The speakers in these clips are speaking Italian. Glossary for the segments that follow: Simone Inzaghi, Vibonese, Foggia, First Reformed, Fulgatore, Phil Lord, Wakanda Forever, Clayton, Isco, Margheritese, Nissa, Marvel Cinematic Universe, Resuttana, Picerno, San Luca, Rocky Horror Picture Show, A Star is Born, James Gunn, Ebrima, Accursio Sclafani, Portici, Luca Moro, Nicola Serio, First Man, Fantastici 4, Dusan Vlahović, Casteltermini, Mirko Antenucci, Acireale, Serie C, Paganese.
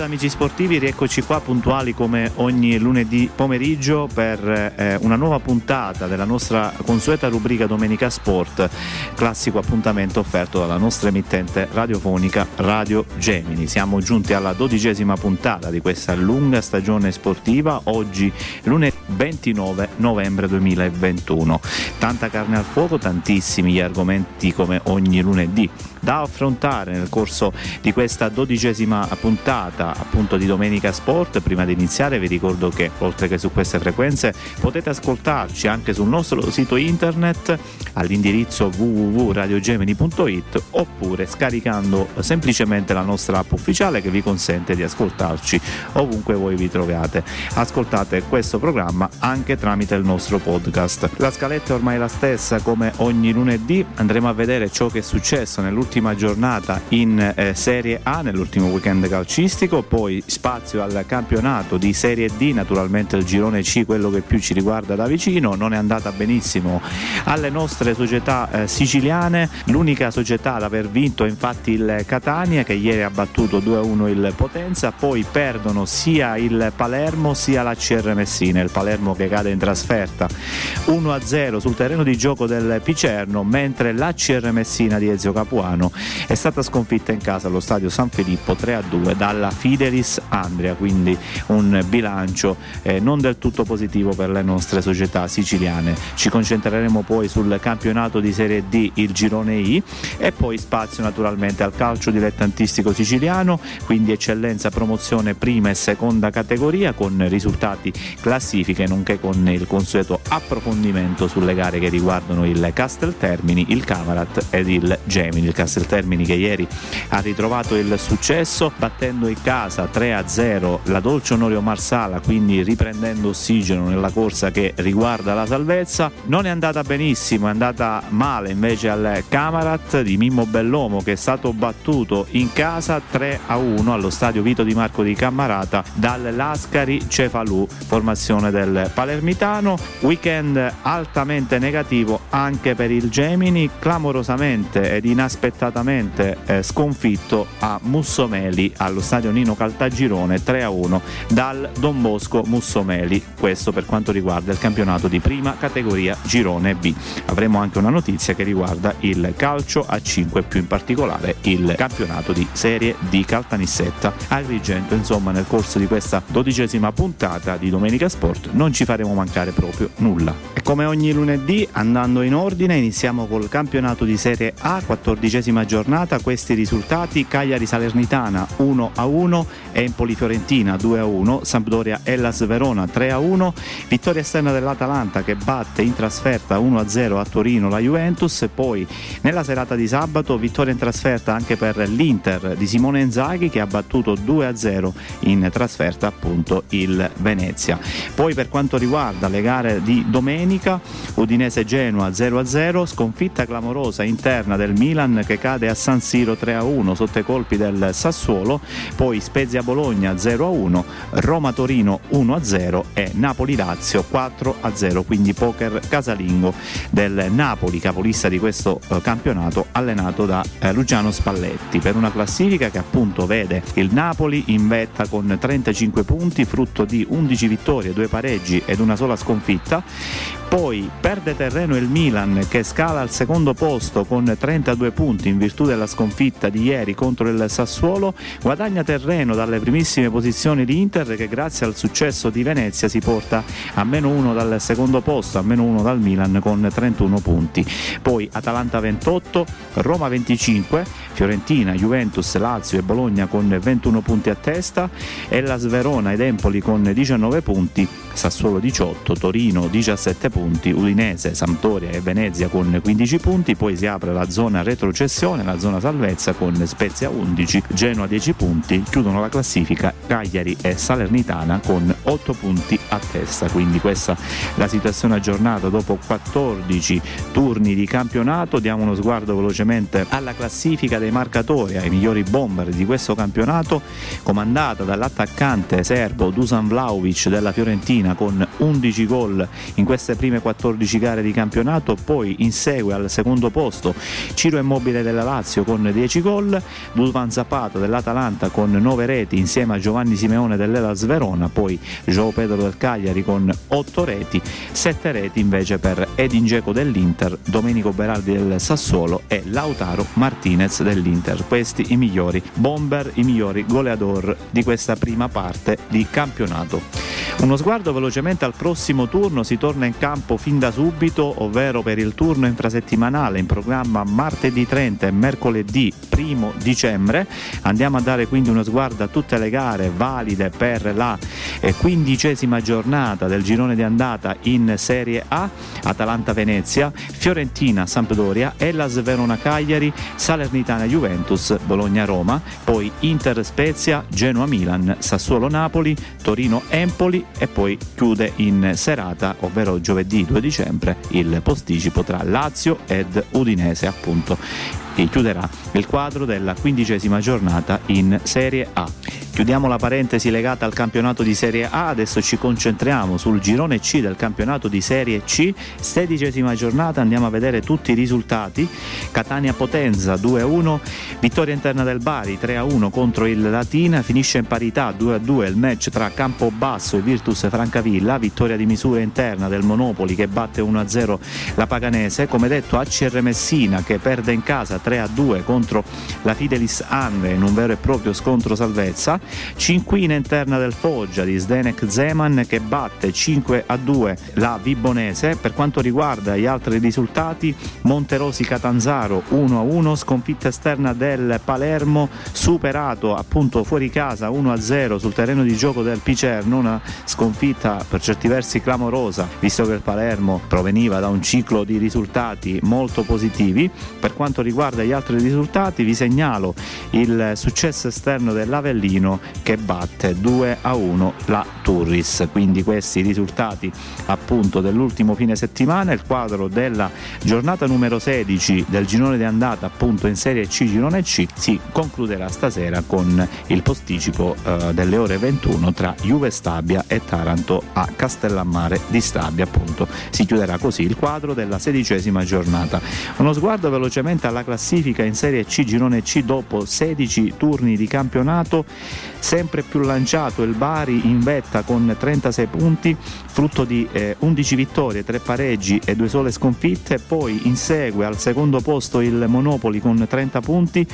Amici sportivi, rieccoci qua puntuali come ogni lunedì pomeriggio per una nuova puntata della nostra consueta rubrica Domenica Sport, classico appuntamento offerto dalla nostra emittente radiofonica Radio Gemini. Siamo giunti alla 12ª puntata di questa lunga stagione sportiva, oggi lunedì 29 novembre 2021. Tanta carne al fuoco, tantissimi gli argomenti come ogni lunedì da affrontare nel corso di questa 12ª puntata appunto di Domenica Sport. Prima di iniziare vi ricordo che oltre che su queste frequenze potete ascoltarci anche sul nostro sito internet all'indirizzo www.radiogemini.it oppure scaricando semplicemente la nostra app ufficiale che vi consente di ascoltarci ovunque voi vi troviate. Ascoltate questo programma anche tramite il nostro podcast. La scaletta è ormai la stessa come ogni lunedì, andremo a vedere ciò che è successo nell'ultima giornata in Serie A, nell'ultimo weekend calcistico, poi spazio al campionato di Serie D, naturalmente il girone C, quello che più ci riguarda da vicino. Non è andata benissimo alle nostre società siciliane, l'unica società ad aver vinto è infatti il Catania che ieri ha battuto 2-1 il Potenza, poi perdono sia il Palermo sia la CR Messina, il Palermo che cade in trasferta 1-0 sul terreno di gioco del Picerno, mentre la CR Messina di Ezio Capuano è stata sconfitta in casa allo stadio San Filippo 3-2 dalla Fidelis Andria, quindi un bilancio non del tutto positivo per le nostre società siciliane. Ci concentreremo poi sul campionato di Serie D, il girone I, e poi spazio naturalmente al calcio dilettantistico siciliano, quindi eccellenza, promozione, prima e seconda categoria con risultati, classifiche, nonché con il consueto approfondimento sulle gare che riguardano il Casteltermini, il Camarat ed il Gemini. Il Casteltermini che ieri ha ritrovato il successo battendo in casa 3-0 la Dolce Onorio Marsala, quindi riprendendo ossigeno nella corsa che riguarda la salvezza. Non è andata benissimo, è andata male invece al Camarat di Mimmo Bellomo che è stato battuto in casa 3-1 allo stadio Vito Di Marco di Cammarata dal Lascari Cefalù, formazione del palermitano. Weekend altamente negativo anche per il Gemini, clamorosamente ed inaspettatamente sconfitto a Mussomeli allo stadio Nino Caltagirone 3-1 dal Don Bosco Mussomeli, questo per quanto riguarda il campionato di prima categoria girone B. Avremo anche una notizia che riguarda il calcio a 5, più in particolare il campionato di Serie D Caltanissetta Agrigento. Insomma, nel corso di questa 12ª puntata di Domenica Sport non ci faremo mancare proprio nulla. E come ogni lunedì, andando in ordine, iniziamo col campionato di Serie A, 14ª giornata, questi risultati: Cagliari Salernitana 1-1, Empoli Fiorentina 2-1, Sampdoria Hellas Verona 3-1, vittoria esterna dell'Atalanta che batte in trasferta 1-0 a Torino la Juventus. E poi nella serata di sabato vittoria in trasferta anche per l'Inter di Simone Inzaghi che ha battuto 2-0 in trasferta appunto il Venezia. Poi per quanto riguarda le gare di domenica, Udinese Genoa 0-0, sconfitta clamorosa interna del Milan che cade a San Siro 3-1 sotto i colpi del Sassuolo, poi Spezia Bologna 0-1, Roma Torino 1-0 e Napoli Lazio 4-0, quindi poker casalingo del Napoli, capolista di questo campionato allenato da Luciano Spalletti, per una classifica che appunto vede il Napoli in vetta con 35 punti, frutto di 11 vittorie, 2 pareggi ed una sola sconfitta. Poi perde terreno il Milan che scala al secondo posto con 32 punti in virtù della sconfitta di ieri contro il Sassuolo, guadagna terreno dalle primissime posizioni di Inter che grazie al successo di Venezia si porta a -1 dal secondo posto, a -1 dal Milan con 31 punti. Poi Atalanta 28, Roma 25, Fiorentina, Juventus, Lazio e Bologna con 21 punti a testa, Hellas Verona ed Empoli con 19 punti, Sassuolo 18, Torino 17 punti, Udinese, Sampdoria e Venezia con 15 punti. Poi si apre la zona retrocessione, la zona salvezza con Spezia 11, Genoa 10 punti, chiudono la classifica Cagliari e Salernitana con 8 punti a testa. Quindi questa la situazione aggiornata dopo 14 turni di campionato. Diamo uno sguardo velocemente alla classifica dei dei marcatori ai migliori bomber di questo campionato, comandata dall'attaccante serbo Dusan Vlahović della Fiorentina con 11 gol in queste prime 14 gare di campionato. Poi insegue al secondo posto Ciro Immobile della Lazio con 10 gol, Duvan Zapata dell'Atalanta con 9 reti insieme a Giovanni Simeone dell'Hellas Verona, poi João Pedro del Cagliari con 8 reti, 7 reti invece per Edin Dzeko dell'Inter, Domenico Berardi del Sassuolo e Lautaro Martinez dell'Inter. Questi i migliori bomber, i migliori goleador di questa prima parte di campionato. Uno sguardo velocemente al prossimo turno: si torna in campo fin da subito, ovvero per il turno infrasettimanale in programma martedì 30 e mercoledì 1 dicembre. Andiamo a dare quindi uno sguardo a tutte le gare valide per la 15ª giornata del girone di andata in Serie A: Atalanta-Venezia, Fiorentina-Sampdoria, Hellas Verona-Cagliari, Salernitana-Juventus, Bologna-Roma, poi Inter-Spezia, Genoa-Milan, Sassuolo-Napoli, Torino-Empoli e poi chiude in serata, ovvero giovedì 2 dicembre, il posticipo tra Lazio ed Udinese, appunto. E chiuderà il quadro della 15ª giornata in Serie A. Chiudiamo la parentesi legata al campionato di Serie A, adesso ci concentriamo sul girone C del campionato di Serie C, 16ª giornata, andiamo a vedere tutti i risultati. Catania-Potenza 2-1, vittoria interna del Bari 3-1 contro il Latina, finisce in parità 2-2 il match tra Campobasso e Virtus Francavilla, vittoria di misura interna del Monopoli che batte 1-0 la Paganese, come detto a CR Messina che perde in casa 3-2 contro la Fidelis Andria in un vero e proprio scontro salvezza, cinquina interna del Foggia di Zdenek Zeman che batte 5-2 la Vibonese. Per quanto riguarda gli altri risultati, Monterosi Catanzaro 1-1, sconfitta esterna del Palermo, superato appunto fuori casa 1-0 sul terreno di gioco del Picerno, una sconfitta per certi versi clamorosa visto che il Palermo proveniva da un ciclo di risultati molto positivi. Per quanto riguarda gli altri risultati vi segnalo il successo esterno dell'Avellino che batte 2-1 la Turris. Quindi questi risultati appunto dell'ultimo fine settimana, il quadro della giornata numero 16 del girone di andata appunto in Serie C girone C si concluderà stasera con il posticipo delle ore 21 tra Juve Stabia e Taranto a Castellammare di Stabia, appunto si chiuderà così il quadro della 16ª giornata. Uno sguardo velocemente alla classifica in Serie C girone C dopo 16 turni di campionato, sempre più lanciato il Bari in vetta con 36 punti, frutto di 11 vittorie, 3 pareggi e 2 sole sconfitte, poi insegue al secondo posto il Monopoli con 30 punti,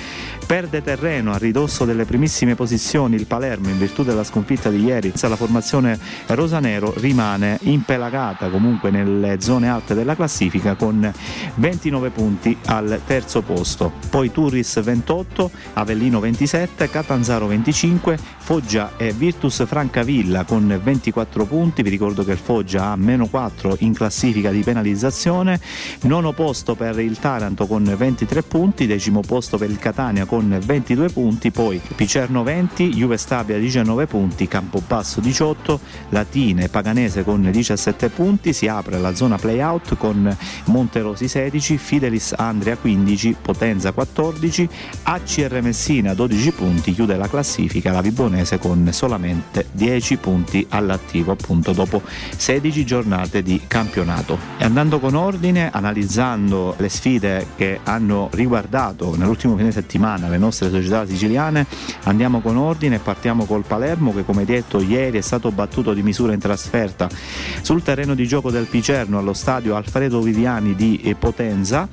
perde terreno a ridosso delle primissime posizioni il Palermo in virtù della sconfitta di ieri, la formazione rosanero rimane impelagata comunque nelle zone alte della classifica con 29 punti al terzo posto, poi Turris 28, Avellino 27, Catanzaro 25, Foggia e Virtus Francavilla con 24 punti, vi ricordo che il Foggia ha -4 in classifica di penalizzazione, nono posto per il Taranto con 23 punti, decimo posto per il Catania con 22 punti, poi Picerno 20, Juve Stabia 19 punti, Campobasso 18, Latina e Paganese con 17 punti, si apre la zona playout con Monterosi 16, Fidelis Andria 15, Potenza 14, ACR Messina 12 punti, chiude la classifica la Vibonese con solamente 10 punti all'attivo appunto dopo 16 giornate di campionato. E andando con ordine, analizzando le sfide che hanno riguardato nell'ultimo fine settimana le nostre società siciliane, andiamo con ordine e partiamo col Palermo che, come detto, ieri è stato battuto di misura in trasferta sul terreno di gioco del Picerno allo stadio Alfredo Viviani di Potenza,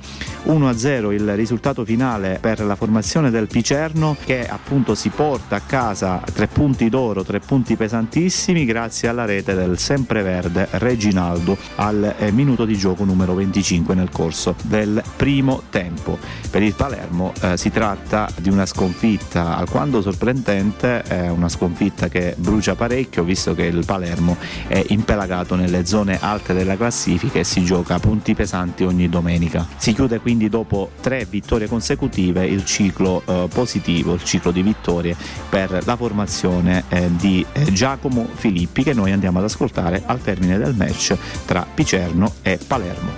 1-0 il risultato finale per la formazione del Picerno che appunto si porta a casa 3 punti d'oro, 3 punti pesantissimi grazie alla rete del sempreverde Reginaldo al minuto di gioco numero 25 nel corso del primo tempo. Per il Palermo si tratta di una sconfitta alquanto sorprendente, una sconfitta che brucia parecchio visto che il Palermo è impelagato nelle zone alte della classifica e si gioca punti pesanti ogni domenica. Si chiude quindi dopo 3 vittorie consecutive il ciclo positivo, il ciclo di vittorie per la formazione di Giacomo Filippi che noi andiamo ad ascoltare al termine del match tra Picerno e Palermo.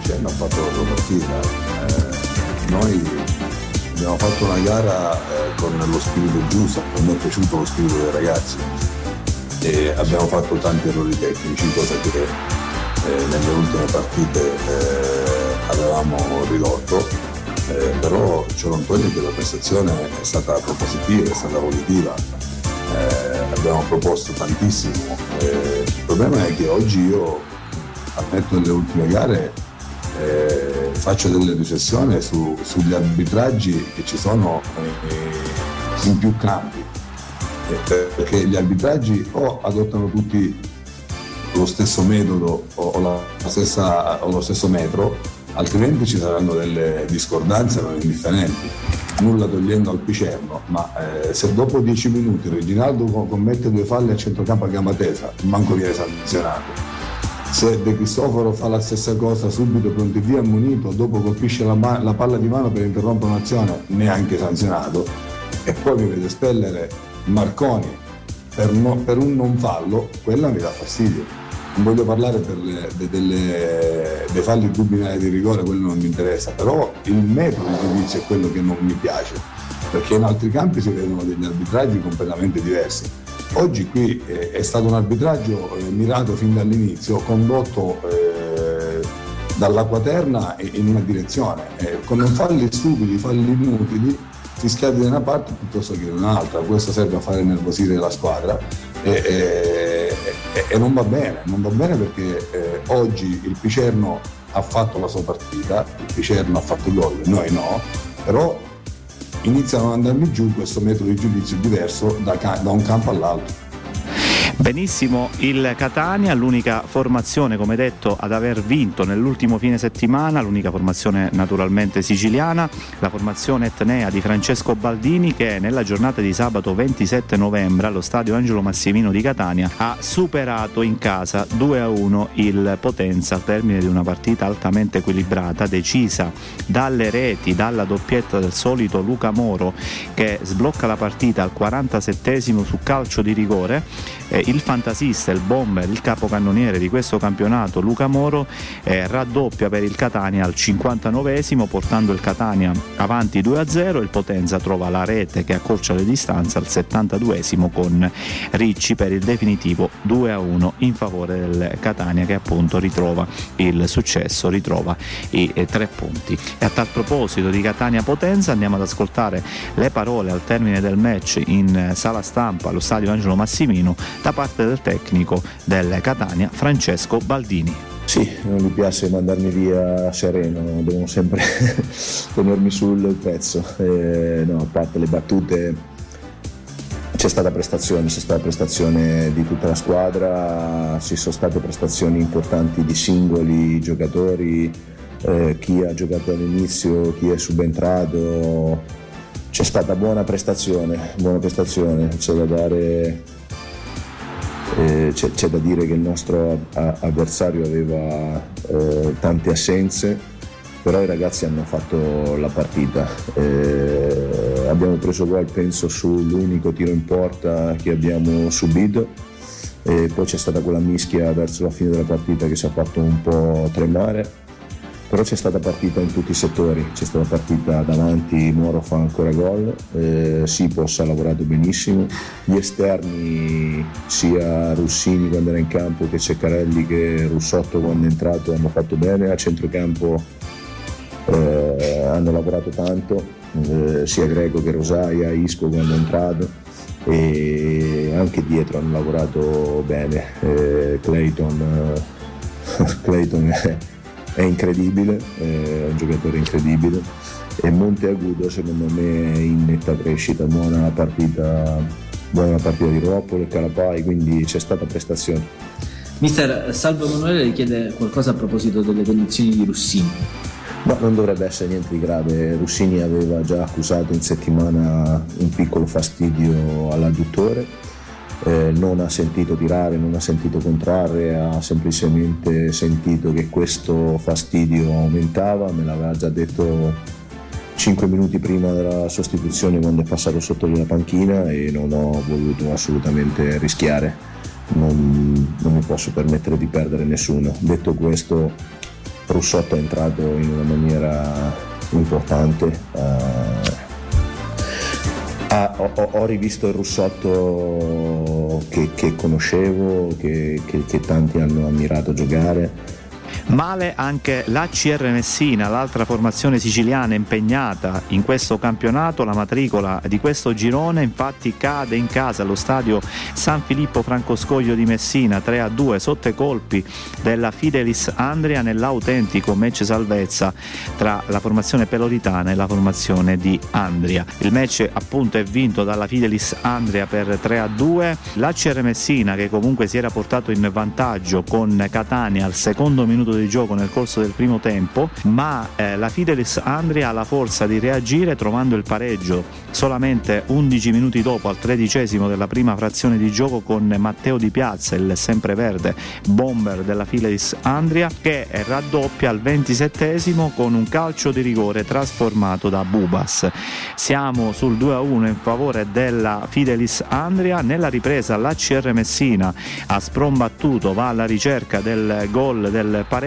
Picerno ha fatto la sua partita, noi Abbiamo fatto una gara con lo spirito giusto, mi è piaciuto lo spirito dei ragazzi e abbiamo fatto tanti errori tecnici, cosa che nelle ultime partite avevamo ridotto. Però ciò non toglie che la prestazione è stata propositiva, è stata positiva, abbiamo proposto tantissimo. Il problema è che oggi io ammetto nelle ultime gare faccio delle riflessioni sugli arbitraggi che ci sono in più campi, perché gli arbitraggi o adottano tutti lo stesso metodo o lo stesso metro, altrimenti ci saranno delle discordanze non indifferenti, nulla togliendo al Picerno, ma se dopo 10 minuti Reginaldo commette due falli a centrocampo a gamba tesa, manco viene sanzionato. Se De Cristoforo fa la stessa cosa subito, pronto e via, munito, dopo colpisce la palla di mano per interrompere un'azione, neanche sanzionato. E poi mi vede espellere Marconi per un non fallo, quella mi dà fastidio. Non voglio parlare dei falli tribunali di rigore, quello non mi interessa, però il metodo di giudizio è quello che non mi piace, perché in altri campi si vedono degli arbitraggi completamente diversi. Oggi qui è stato un arbitraggio mirato fin dall'inizio, condotto dalla quaterna in una direzione, con falli stupidi, falli inutili, fischiati da una parte piuttosto che da un'altra. Questo serve a fare nervosire la squadra e non va bene perché oggi il Picerno ha fatto la sua partita, il Picerno ha fatto il gol, noi no, però iniziano ad andarmi giù questo metodo di giudizio diverso da un campo all'altro. Benissimo il Catania, l'unica formazione, come detto, ad aver vinto nell'ultimo fine settimana, l'unica formazione naturalmente siciliana, la formazione etnea di Francesco Baldini, che nella giornata di sabato 27 novembre allo stadio Angelo Massimino di Catania ha superato in casa 2-1 il Potenza al termine di una partita altamente equilibrata, decisa dalle reti, dalla doppietta del solito Luca Moro, che sblocca la partita al 47esimo su calcio di rigore. Il fantasista, il bomber, il capocannoniere di questo campionato Luca Moro raddoppia per il Catania al 59esimo, portando il Catania avanti 2-0. Il Potenza trova la rete che accorcia le distanze al 72esimo con Ricci per il definitivo 2-1 in favore del Catania, che appunto ritrova il successo, ritrova i 3 punti. E a tal proposito di Catania-Potenza andiamo ad ascoltare le parole al termine del match in sala stampa allo stadio Angelo Massimino da parte del tecnico del Catania, Francesco Baldini. Sì, non mi piace mandarmi via sereno, devo sempre tenermi sul pezzo. No, a parte le battute, c'è stata prestazione di tutta la squadra, ci sono state prestazioni importanti di singoli giocatori, chi ha giocato all'inizio, chi è subentrato. C'è stata buona prestazione, c'è da dare. C'è da dire che il nostro avversario aveva tante assenze, però i ragazzi hanno fatto la partita. Abbiamo preso gol, penso, sull'unico tiro in porta che abbiamo subito, e poi c'è stata quella mischia verso la fine della partita che ci ha fatto un po' tremare, però c'è stata partita in tutti i settori, c'è stata partita davanti, Moro fa ancora gol, Sipos ha lavorato benissimo, gli esterni sia Russini quando era in campo che Ceccarelli che Russotto quando è entrato hanno fatto bene, a centrocampo hanno lavorato tanto, sia Greco che Rosaia, Isco quando è entrato, e anche dietro hanno lavorato bene, Clayton è incredibile, è un giocatore incredibile, e Monteagudo secondo me è in netta crescita, buona partita di Ropoli, Calapai, quindi c'è stata prestazione. Mister, Salvo Emanuele le chiede qualcosa a proposito delle condizioni di Russini. Ma non dovrebbe essere niente di grave, Russini aveva già accusato in settimana un piccolo fastidio all'adduttore. Non ha sentito tirare, non ha sentito contrarre, ha semplicemente sentito che questo fastidio aumentava, me l'aveva già detto 5 minuti prima della sostituzione quando è passato sotto la panchina, e non ho voluto assolutamente rischiare, non mi posso permettere di perdere nessuno. Detto questo, Russotto è entrato in una maniera importante, Ho rivisto il Russotto che conoscevo, che tanti hanno ammirato giocare. Male anche la CR Messina, l'altra formazione siciliana impegnata in questo campionato. La matricola di questo girone infatti cade in casa allo stadio San Filippo Francoscoglio di Messina 3-2 sotto i colpi della Fidelis Andria nell'autentico match salvezza tra la formazione peloritana e la formazione di Andria. Il match appunto è vinto dalla Fidelis Andria per 3-2. La CR Messina, che comunque si era portato in vantaggio con Catania al secondo minuto di gioco nel corso del primo tempo, ma la Fidelis Andria ha la forza di reagire trovando il pareggio solamente 11 minuti dopo al 13° della prima frazione di gioco con Matteo Di Piazza, il sempreverde bomber della Fidelis Andria, che raddoppia al 27° con un calcio di rigore trasformato da Bubas. Siamo sul 2-1 in favore della Fidelis Andria. Nella ripresa la CR Messina a sprombattuto va alla ricerca del gol del pareggio,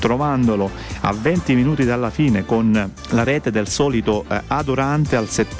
trovandolo a 20 minuti dalla fine con la rete del solito Adorante al 70°.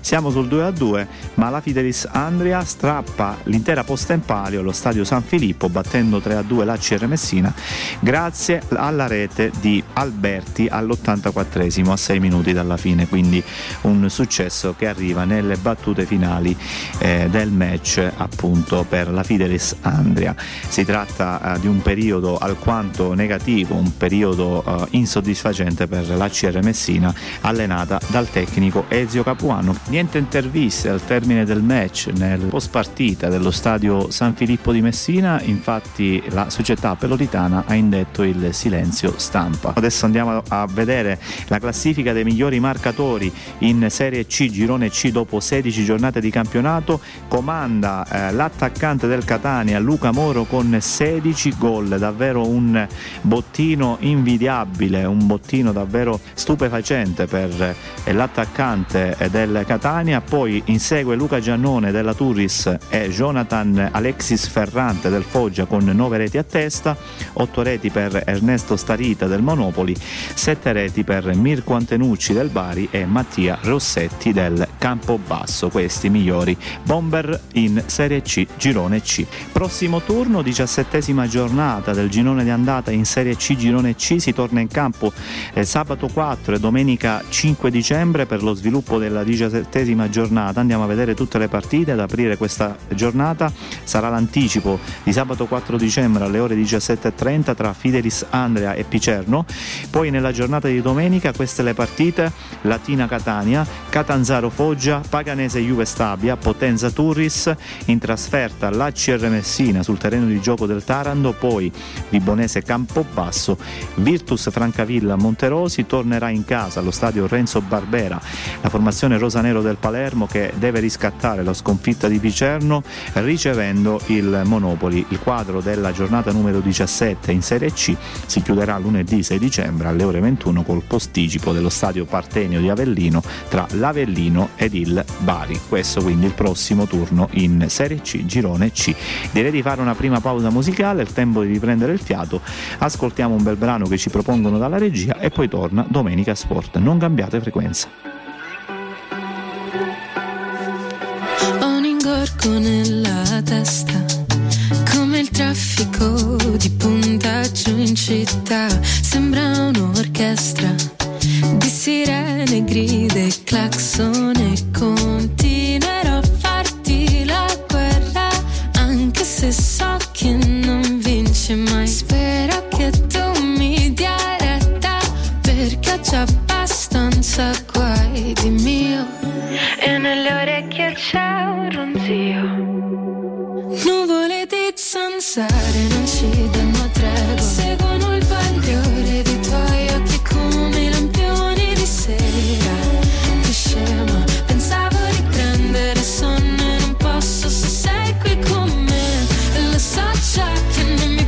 Siamo sul 2-2, ma la Fidelis Andria strappa l'intera posta in palio allo stadio San Filippo battendo 3-2 la CR Messina grazie alla rete di Alberti all'84°, a 6 minuti dalla fine, quindi un successo che arriva nelle battute finali del match appunto per la Fidelis Andria. Si tratta di un periodo alquanto negativo, un periodo insoddisfacente per la CR Messina allenata dal tecnico Ezio Capuano. Niente interviste al termine del match nel post partita dello stadio San Filippo di Messina, infatti la società peloritana ha indetto il silenzio stampa. Adesso andiamo a vedere la classifica dei migliori marcatori in Serie C, girone C, dopo 16 giornate di campionato. Comanda l'attaccante del Catania Luca Moro con 16 gol. Davvero un bottino invidiabile, un bottino davvero stupefacente per l'attaccante del Catania. Poi insegue Luca Giannone della Turris e Jonathan Alexis Ferrante del Foggia con 9 reti a testa, 8 reti per Ernesto Starita del Monopoli, 7 reti per Mirko Antenucci del Bari e Mattia Rossetti del Campobasso. Questi migliori bomber in Serie C, girone C. Prossimo turno, 17ª giornata del girone di andata in Serie C, girone C. Si torna in campo sabato 4 e domenica 5 dicembre per lo sviluppo della 17ª giornata. Andiamo a vedere tutte le partite. Ad aprire questa giornata sarà l'anticipo di sabato 4 dicembre alle ore 17:30 tra Fidelis Andria e Picerno. Poi nella giornata di domenica queste le partite: Latina Catania, Catanzaro Foggia, Paganese Juve Stabia, Potenza Turris, in trasferta la CR Messina sul terreno di gioco del Taranto, poi Vibonese Campobasso, Virtus Francavilla Monterosi. Tornerà in casa allo stadio Renzo Barbera la formazione rosanero del Palermo, che deve riscattare la sconfitta di Picerno ricevendo il Monopoli. Il quadro della giornata numero 17 in Serie C si chiuderà lunedì 6 dicembre alle ore 21 col posticipo dello stadio Partenio di Avellino tra l'Avellino ed il Bari. Questo quindi il prossimo turno in Serie C, girone C. Direi di fare una prima pausa musicale, il tempo di riprendere il fiato. Ascoltiamo un bel brano che ci propongono dalla regia e poi torna Domenica Sport. Non cambiate frequenza. Ho un ingorgo nella testa come il traffico di puntaggio in città, sembra un'orchestra di sirene, grida e claxone. Continuerò a farti la guerra anche se so che non mai. Spero che tu mi dia retta perché ho già abbastanza guai di mio. E nelle orecchie c'è un ronzio. Nuvole di zanzare non ci danno tregua, seguono il bagliore dei tuoi occhi come i lampioni di sera. Che scema, pensavo di prendere sonno e non posso se sei qui con me. Lo so già che non mi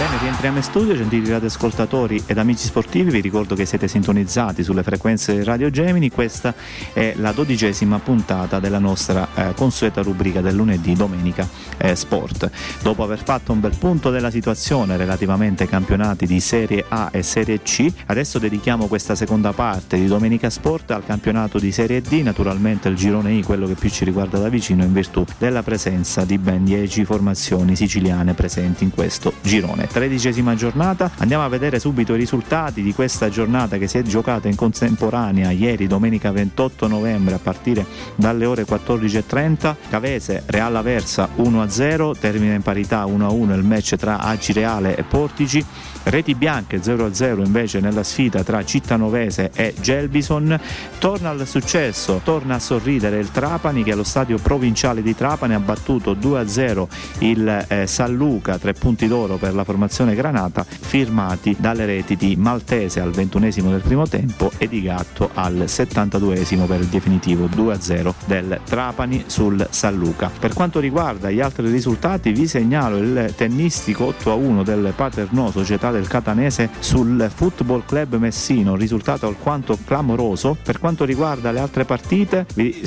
Bene, rientriamo in studio, gentili radioascoltatori ed amici sportivi. Vi ricordo che siete sintonizzati sulle frequenze di Radio Gemini. Questa è la 12ª puntata della nostra consueta rubrica del lunedì, Domenica Sport. Dopo aver fatto un bel punto della situazione relativamente ai campionati di Serie A e Serie C, adesso dedichiamo questa seconda parte di Domenica Sport al campionato di Serie D, naturalmente il girone I, quello che più ci riguarda da vicino in virtù della presenza di ben 10 formazioni siciliane presenti in questo girone. 13ª giornata, andiamo a vedere subito i risultati di questa giornata che si è giocata in contemporanea ieri, domenica 28 novembre, a partire dalle ore 14:30. Cavese Real Aversa 1-0, termina in parità 1-1 il match tra Acireale e Portici. Reti bianche 0-0 invece nella sfida tra Cittanovese e Gelbison. Torna al successo, torna a sorridere il Trapani, che allo stadio provinciale di Trapani ha battuto 2-0 il San Luca, 3 punti d'oro per la formazione granata, firmati dalle reti di Maltese al 21° del primo tempo e di Gatto al 72° per il definitivo 2-0 del Trapani sul San Luca. Per quanto riguarda gli altri risultati, vi segnalo il tennistico 8-1 del Paternò, società del Catanese, sul Football Club Messino, risultato alquanto clamoroso. Per quanto riguarda le altre partite, vi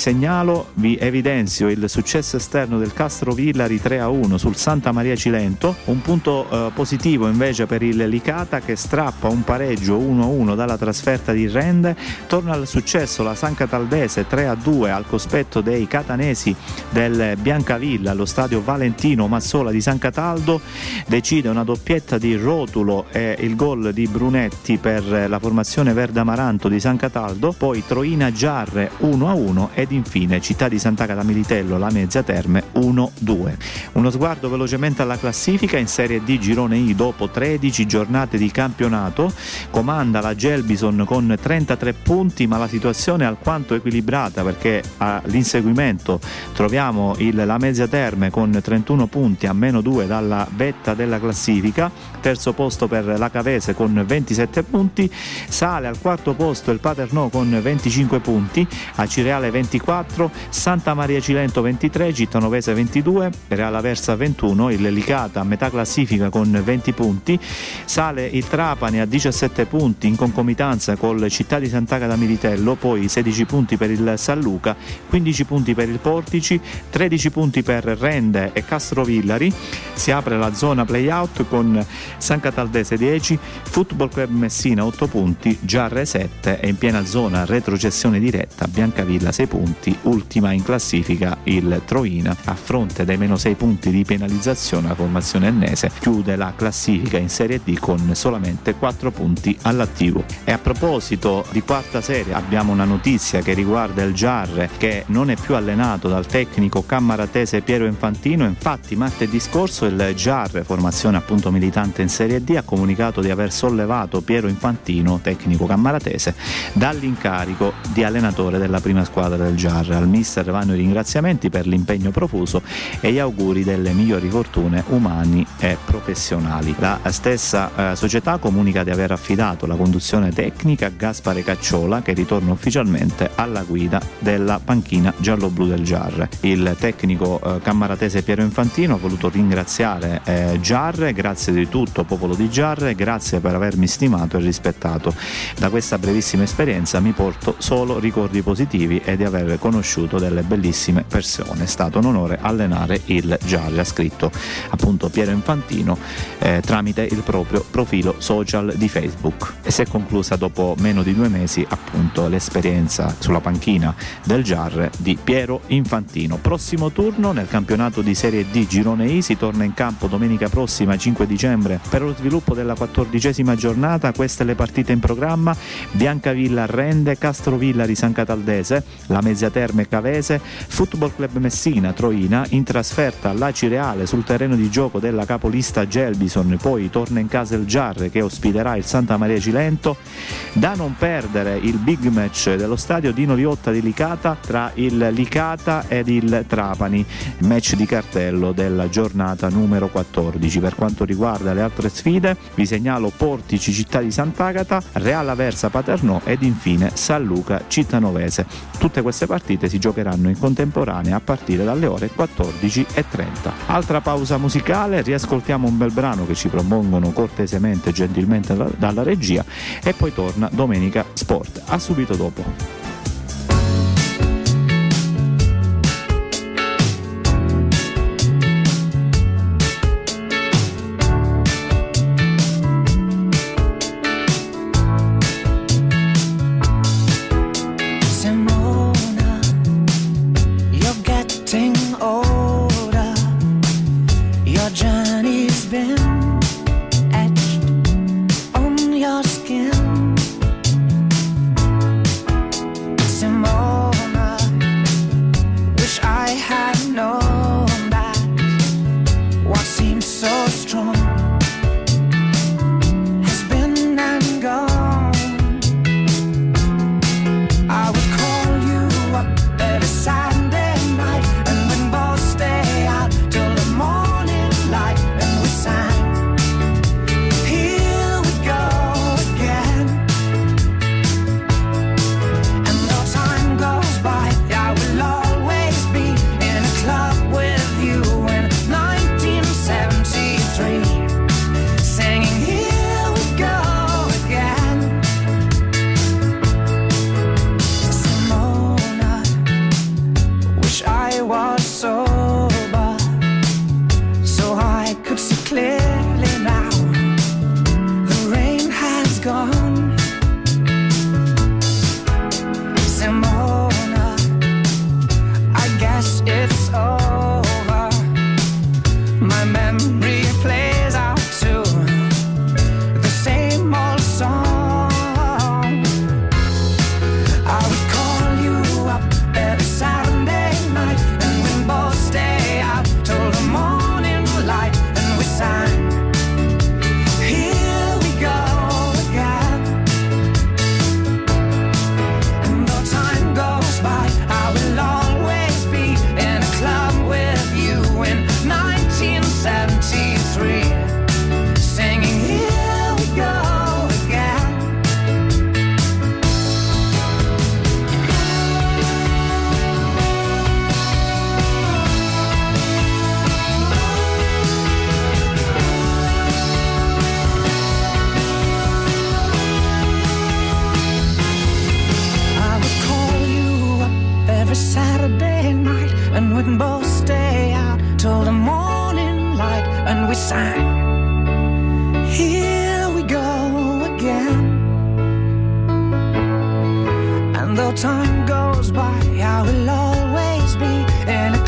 evidenzio il successo esterno del Castro Villari 3-1 sul Santa Maria Cilento, un punto positivo invece per il Licata che strappa un pareggio 1-1 dalla trasferta di Rende. Torna al successo la San Cataldese 3-2 al cospetto dei catanesi del Biancavilla allo stadio Valentino Mazzola di San Cataldo. Decide una doppietta di Rotulo e il gol di Brunetti per la formazione verde amaranto di San Cataldo, poi Troina Giarre 1-1 ed infine Città di Sant'Agata Militello la Mezza Terme 1-2. Uno sguardo velocemente alla classifica in Serie D girone I dopo 13 giornate di campionato. Comanda la Gelbison con 33 punti, ma la situazione è alquanto equilibrata perché all'inseguimento troviamo la Mezza Terme con 31 punti a meno 2 dalla vetta della classifica. Terzo posto per la Cavese con 27 punti, sale al quarto posto il Paternò con 25 punti, Acireale 24, Santa Maria Cilento 23, Cittanovese 22, Real Aversa 21, il Licata a metà classifica con 20 punti, sale il Trapani a 17 punti in concomitanza col Città di Sant'Agata Militello, poi 16 punti per il San Luca, 15 punti per il Portici, 13 punti per Rende e Castrovillari. Si apre la zona play-out con San Cataldese 10, Football Club Messina 8 punti, Giarre 7 e in piena zona retrocessione diretta Biancavilla 6 punti, ultima in classifica il Troina a fronte dei meno 6 punti di penalizzazione. La formazione ennese chiude la classifica in Serie D con solamente 4 punti all'attivo. E a proposito di quarta serie abbiamo una notizia che riguarda il Giarre, che non è più allenato dal tecnico cammaratese Piero Infantino. Infatti martedì scorso il Giarre, formazione appunto militante in Serie D, ha comunicato di aver sollevato Piero Infantino, tecnico cammaratese, dall'incarico di allenatore della prima squadra del Giarre. Al mister vanno i ringraziamenti per l'impegno profuso e gli auguri delle migliori fortune umani e professionali. La stessa società comunica di aver affidato la conduzione tecnica a Gaspare Cacciola, che ritorna ufficialmente alla guida della panchina gialloblu del Giarre. Il tecnico cammaratese Piero Infantino ha voluto ringraziare Giarre, grazie di tutto popolo di Giarre, grazie per avermi stimato e rispettato. Da questa brevissima esperienza mi porto solo ricordi positivi e di aver conosciuto delle bellissime persone. È stato un onore allenare il Giarre, ha scritto appunto Piero Infantino tramite il proprio profilo social di Facebook. E si è conclusa dopo meno di 2 mesi appunto l'esperienza sulla panchina del Giarre di Piero Infantino. Prossimo turno nel campionato di Serie D Girone I, si torna in campo domenica prossima 5 dicembre per lo sviluppo della 14ª giornata. Queste le partite in programma: Biancavilla Rende, Castrovillari San Cataldese, La Mezzia Terme Cavese, Football Club Messina Troina, in trasferta all'Aci Reale sul terreno di gioco della capolista Gelbison. Poi torna in casa il Giarre che ospiterà il Santa Maria Cilento. Da non perdere il big match dello stadio Dino Riotta di Licata tra il Licata ed il Trapani, match di cartello della giornata numero 14. Per quanto riguarda le altre sfide vi segnalo Portici Città di Sant'Agata, Real Aversa Paternò ed infine San Luca Cittanovese. Tutte queste partite si giocheranno in contemporanea a partire dalle ore 14:30. Altra pausa musicale, riascoltiamo un bel brano che ci propongono cortesemente e gentilmente dalla regia e poi torna Domenica Sport. A subito dopo.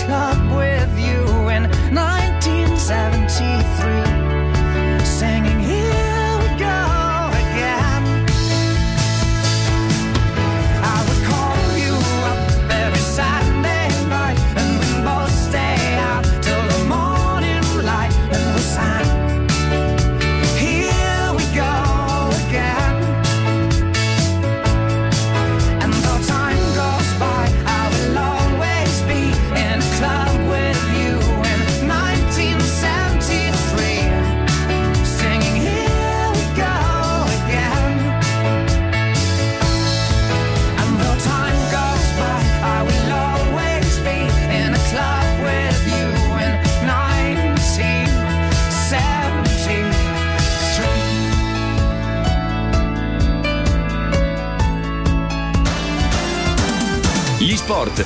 Club with you in 1973. Gli sport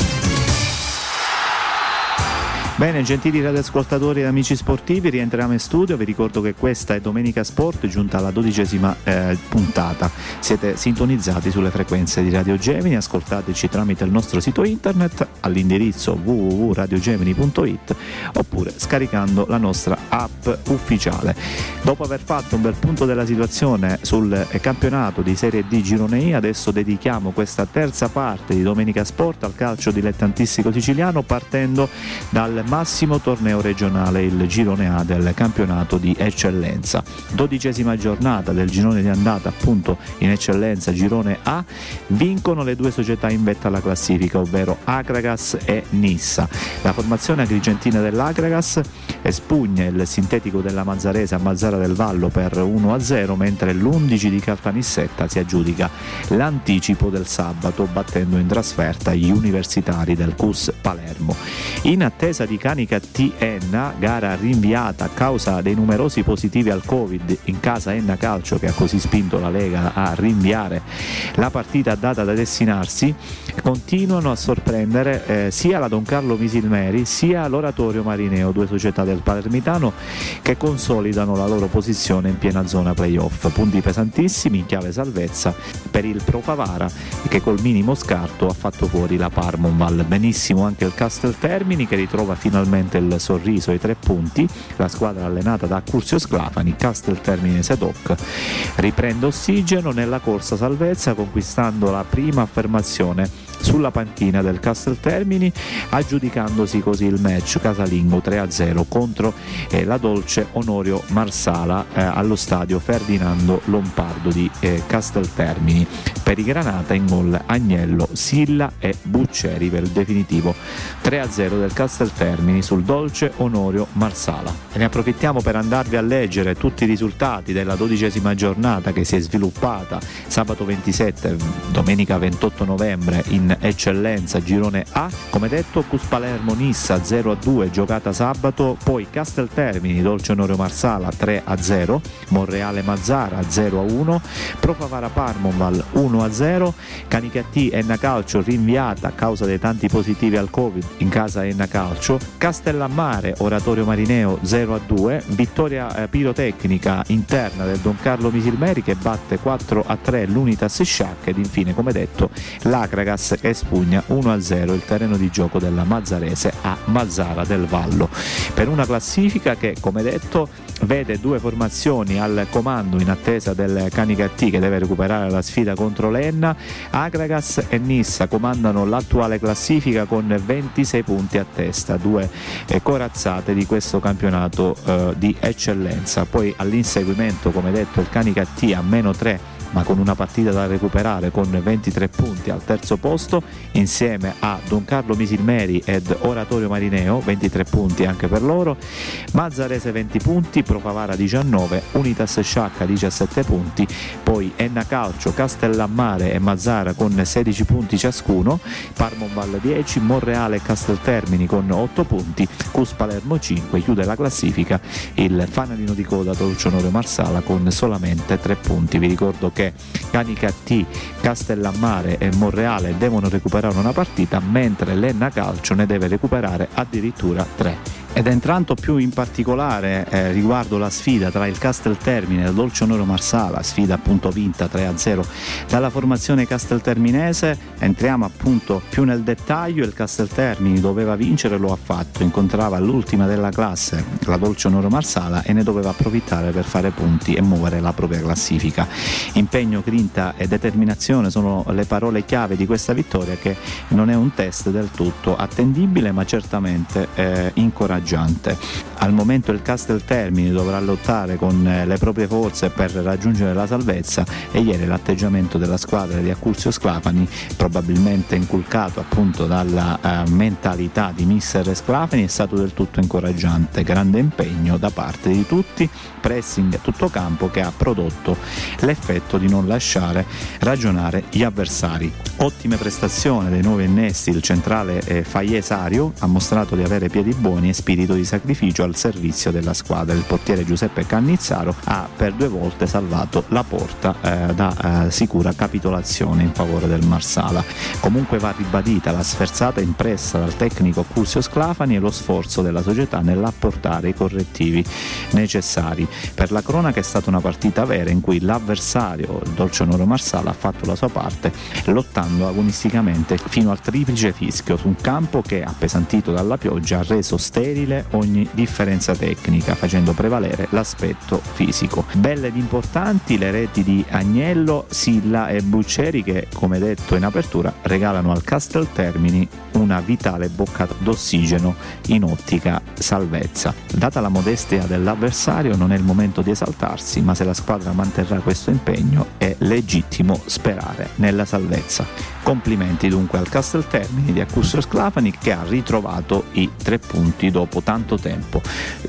Bene, gentili radioascoltatori e amici sportivi, rientriamo in studio. Vi ricordo che questa è Domenica Sport, giunta alla 12ª puntata. Siete sintonizzati sulle frequenze di Radio Gemini, ascoltateci tramite il nostro sito internet all'indirizzo www.radiogemini.it oppure scaricando la nostra app ufficiale. Dopo aver fatto un bel punto della situazione sul campionato di Serie D Girone E, adesso dedichiamo questa terza parte di Domenica Sport al calcio dilettantistico siciliano, partendo dal massimo torneo regionale, il girone A del campionato di eccellenza. 12ª giornata del girone di andata, appunto in eccellenza girone A, vincono le due società in vetta alla classifica, ovvero Acragas e Nissa. La formazione agrigentina dell'Acragas espugna il sintetico della Mazzarese a Mazzara del Vallo per 1-0, mentre l'11 di Caltanissetta si aggiudica l'anticipo del sabato battendo in trasferta gli universitari del CUS Palermo. In attesa di Canica T-Enna, gara rinviata a causa dei numerosi positivi al Covid in casa Enna Calcio, che ha così spinto la Lega a rinviare la partita data da destinarsi, continuano a sorprendere sia la Don Carlo Misilmeri sia l'Oratorio Marineo, due società del palermitano che consolidano la loro posizione in piena zona playoff. Punti pesantissimi in chiave salvezza per il Pro Favara, che col minimo scarto ha fatto fuori la Parmonval. Benissimo anche il Castel Termini, che ritrova finalmente il sorriso ai 3 punti. La squadra allenata da Curzio Sclafani, Castel Termine Sedoc, riprende ossigeno nella corsa salvezza conquistando la prima affermazione sulla panchina del Castel Termini, aggiudicandosi così il match casalingo 3-0 contro la Dolce Onorio Marsala allo stadio Ferdinando Lombardo di Castel Termini. Per i Granata in gol Agnello, Silla e Buccieri per il definitivo 3-0 del Castel Termini sul Dolce Onorio Marsala. E ne approfittiamo per andarvi a leggere tutti i risultati della 12ª giornata che si è sviluppata sabato 27, domenica 28 novembre in eccellenza girone A. Come detto, Cus Palermo Nissa 0-2 giocata sabato, poi Castel Termini Dolce Onorio Marsala 3-0, Monreale Mazzara 0-1, Pro Favara Parmonval 1-0, Canicattì Enna Calcio rinviata a causa dei tanti positivi al Covid in casa Enna Calcio, Castellammare Oratorio Marineo 0-2, vittoria pirotecnica interna del Don Carlo Misilmeri che batte 4-3 l'Unitas Sciacca, ed infine, come detto, l'Acragas che spugna 1-0 il terreno di gioco della Mazzarese a Mazzara del Vallo, per una classifica che, come detto, vede due formazioni al comando in attesa del Canicattì che deve recuperare la sfida contro l'Enna. Acragas e Nissa comandano l'attuale classifica con 26 punti a testa, due corazzate di questo campionato di eccellenza. Poi all'inseguimento, come detto, il Canicattì a meno 3 ma con una partita da recuperare con 23 punti al terzo posto, insieme a Don Carlo Misilmeri ed Oratorio Marineo, 23 punti anche per loro, Mazzarese 20 punti, Pro Favara 19, Unitas Sciacca 17 punti, poi Enna Calcio, Castellammare e Mazzara con 16 punti ciascuno, Parmonval 10, Monreale e Casteltermini con 8 punti, Cus Palermo 5, chiude la classifica il fanalino di coda Dolce Onorio Marsala con solamente 3 punti. Vi ricordo che Canicattì, Castellammare e Monreale devono recuperare una partita, mentre l'Enna Calcio ne deve recuperare addirittura 3. Ed entrando più in particolare riguardo la sfida tra il Castel Termine e il Dolce Onorio Marsala, sfida appunto vinta 3-0 dalla formazione castelterminese, entriamo appunto più nel dettaglio. Il Castel Termini doveva vincere, lo ha fatto, incontrava l'ultima della classe, la Dolce Onorio Marsala, e ne doveva approfittare per fare punti e muovere la propria classifica. Impegno, grinta e determinazione sono le parole chiave di questa vittoria, che non è un test del tutto attendibile ma certamente incoraggiante. Al momento il Castel Termini dovrà lottare con le proprie forze per raggiungere la salvezza, e ieri l'atteggiamento della squadra di Accursio Sclafani, probabilmente inculcato appunto dalla mentalità di mister Sclafani, è stato del tutto incoraggiante. Grande impegno da parte di tutti, pressing a tutto campo che ha prodotto l'effetto di non lasciare ragionare gli avversari. Ottime prestazione dei nuovi innesti, il centrale Faiesario ha mostrato di avere piedi buoni e spinti spirito di sacrificio al servizio della squadra. Il portiere Giuseppe Cannizzaro ha per due volte salvato la porta da sicura capitolazione in favore del Marsala. Comunque va ribadita la sferzata impressa dal tecnico Curzio Sclafani e lo sforzo della società nell'apportare i correttivi necessari. Per la cronaca è stata una partita vera in cui l'avversario, il dolce onore Marsala, ha fatto la sua parte lottando agonisticamente fino al triplice fischio su un campo che, appesantito dalla pioggia, ha reso sterile ogni differenza tecnica, facendo prevalere l'aspetto fisico. Belle ed importanti le reti di Agnello, Silla e Buccieri che, come detto in apertura, regalano al Castel Termini una vitale boccata d'ossigeno in ottica salvezza. Data la modestia dell'avversario, non è il momento di esaltarsi, ma se la squadra manterrà questo impegno è legittimo sperare nella salvezza. Complimenti dunque al Castel Termini di Curzio Sclafani, che ha ritrovato i 3 punti dopo tanto tempo.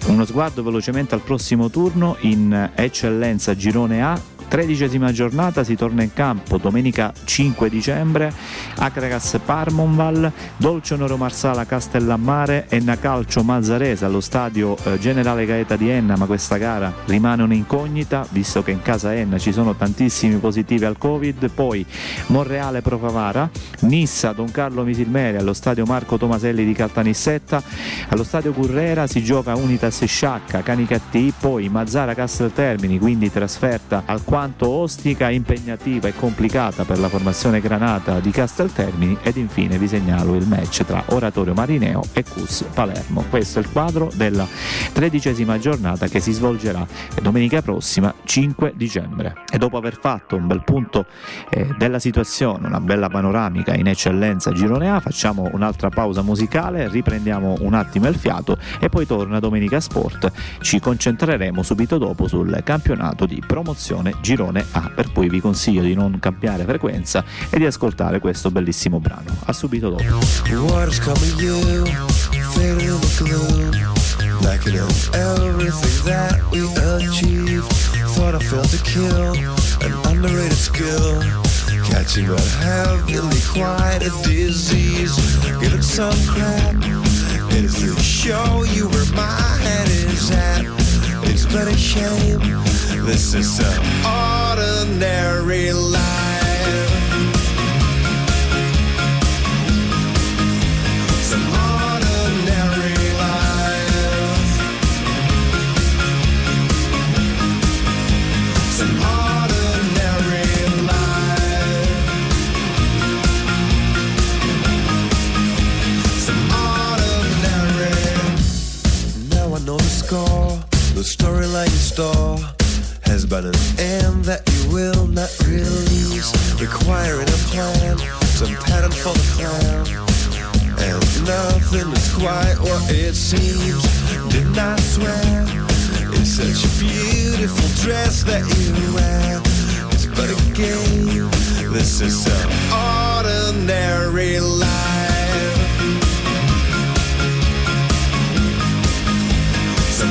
Uno sguardo velocemente al prossimo turno in Eccellenza Girone A. 13ª giornata, si torna in campo domenica 5 dicembre, Acragas Parmonval, Dolce Onore Marsala Castellammare, Enna Calcio Mazzarese allo stadio Generale Gaeta di Enna, ma questa gara rimane un'incognita visto che in casa Enna ci sono tantissimi positivi al Covid. Poi Monreale Provavara, Nissa Don Carlo Misilmeri allo stadio Marco Tomaselli di Caltanissetta, allo stadio Currera si gioca Unitas Sciacca Canicattì, poi Mazzara Castel Termini, quindi trasferta al quanto ostica, impegnativa e complicata per la formazione granata di Casteltermini, ed infine vi segnalo il match tra Oratorio Marineo e CUS Palermo. Questo è il quadro della 13ª giornata che si svolgerà domenica prossima 5 dicembre. E dopo aver fatto un bel punto della situazione, una bella panoramica in Eccellenza Girone A, facciamo un'altra pausa musicale, riprendiamo un attimo il fiato e poi torna Domenica Sport. Ci concentreremo subito dopo sul campionato di promozione Girone A, per cui vi consiglio di non cambiare frequenza e di ascoltare questo bellissimo brano. A subito dopo. It's but a shame, this is an ordinary life. It's an ordinary life. It's an ordinary life. It's an ordinary. Now I know the score. The storyline store has but an end that you will not release, requiring a plan, some pattern for the clown, and nothing is quite what it seems. Did not swear, it's such a beautiful dress that you wear. It's but a game, this is an ordinary life. It's an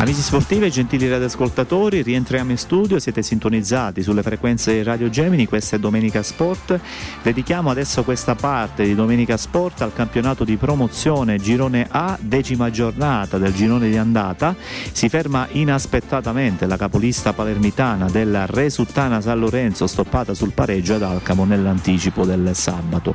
Amici sportivi e gentili radioascoltatori, rientriamo in studio, siete sintonizzati sulle frequenze Radio Gemini, questa è Domenica Sport. Dedichiamo adesso questa parte di Domenica Sport al campionato di promozione Girone A, 10ª giornata del girone di andata. Si ferma inaspettatamente la capolista palermitana della Resuttana San Lorenzo, stoppata sul pareggio ad Alcamo nell'anticipo del sabato.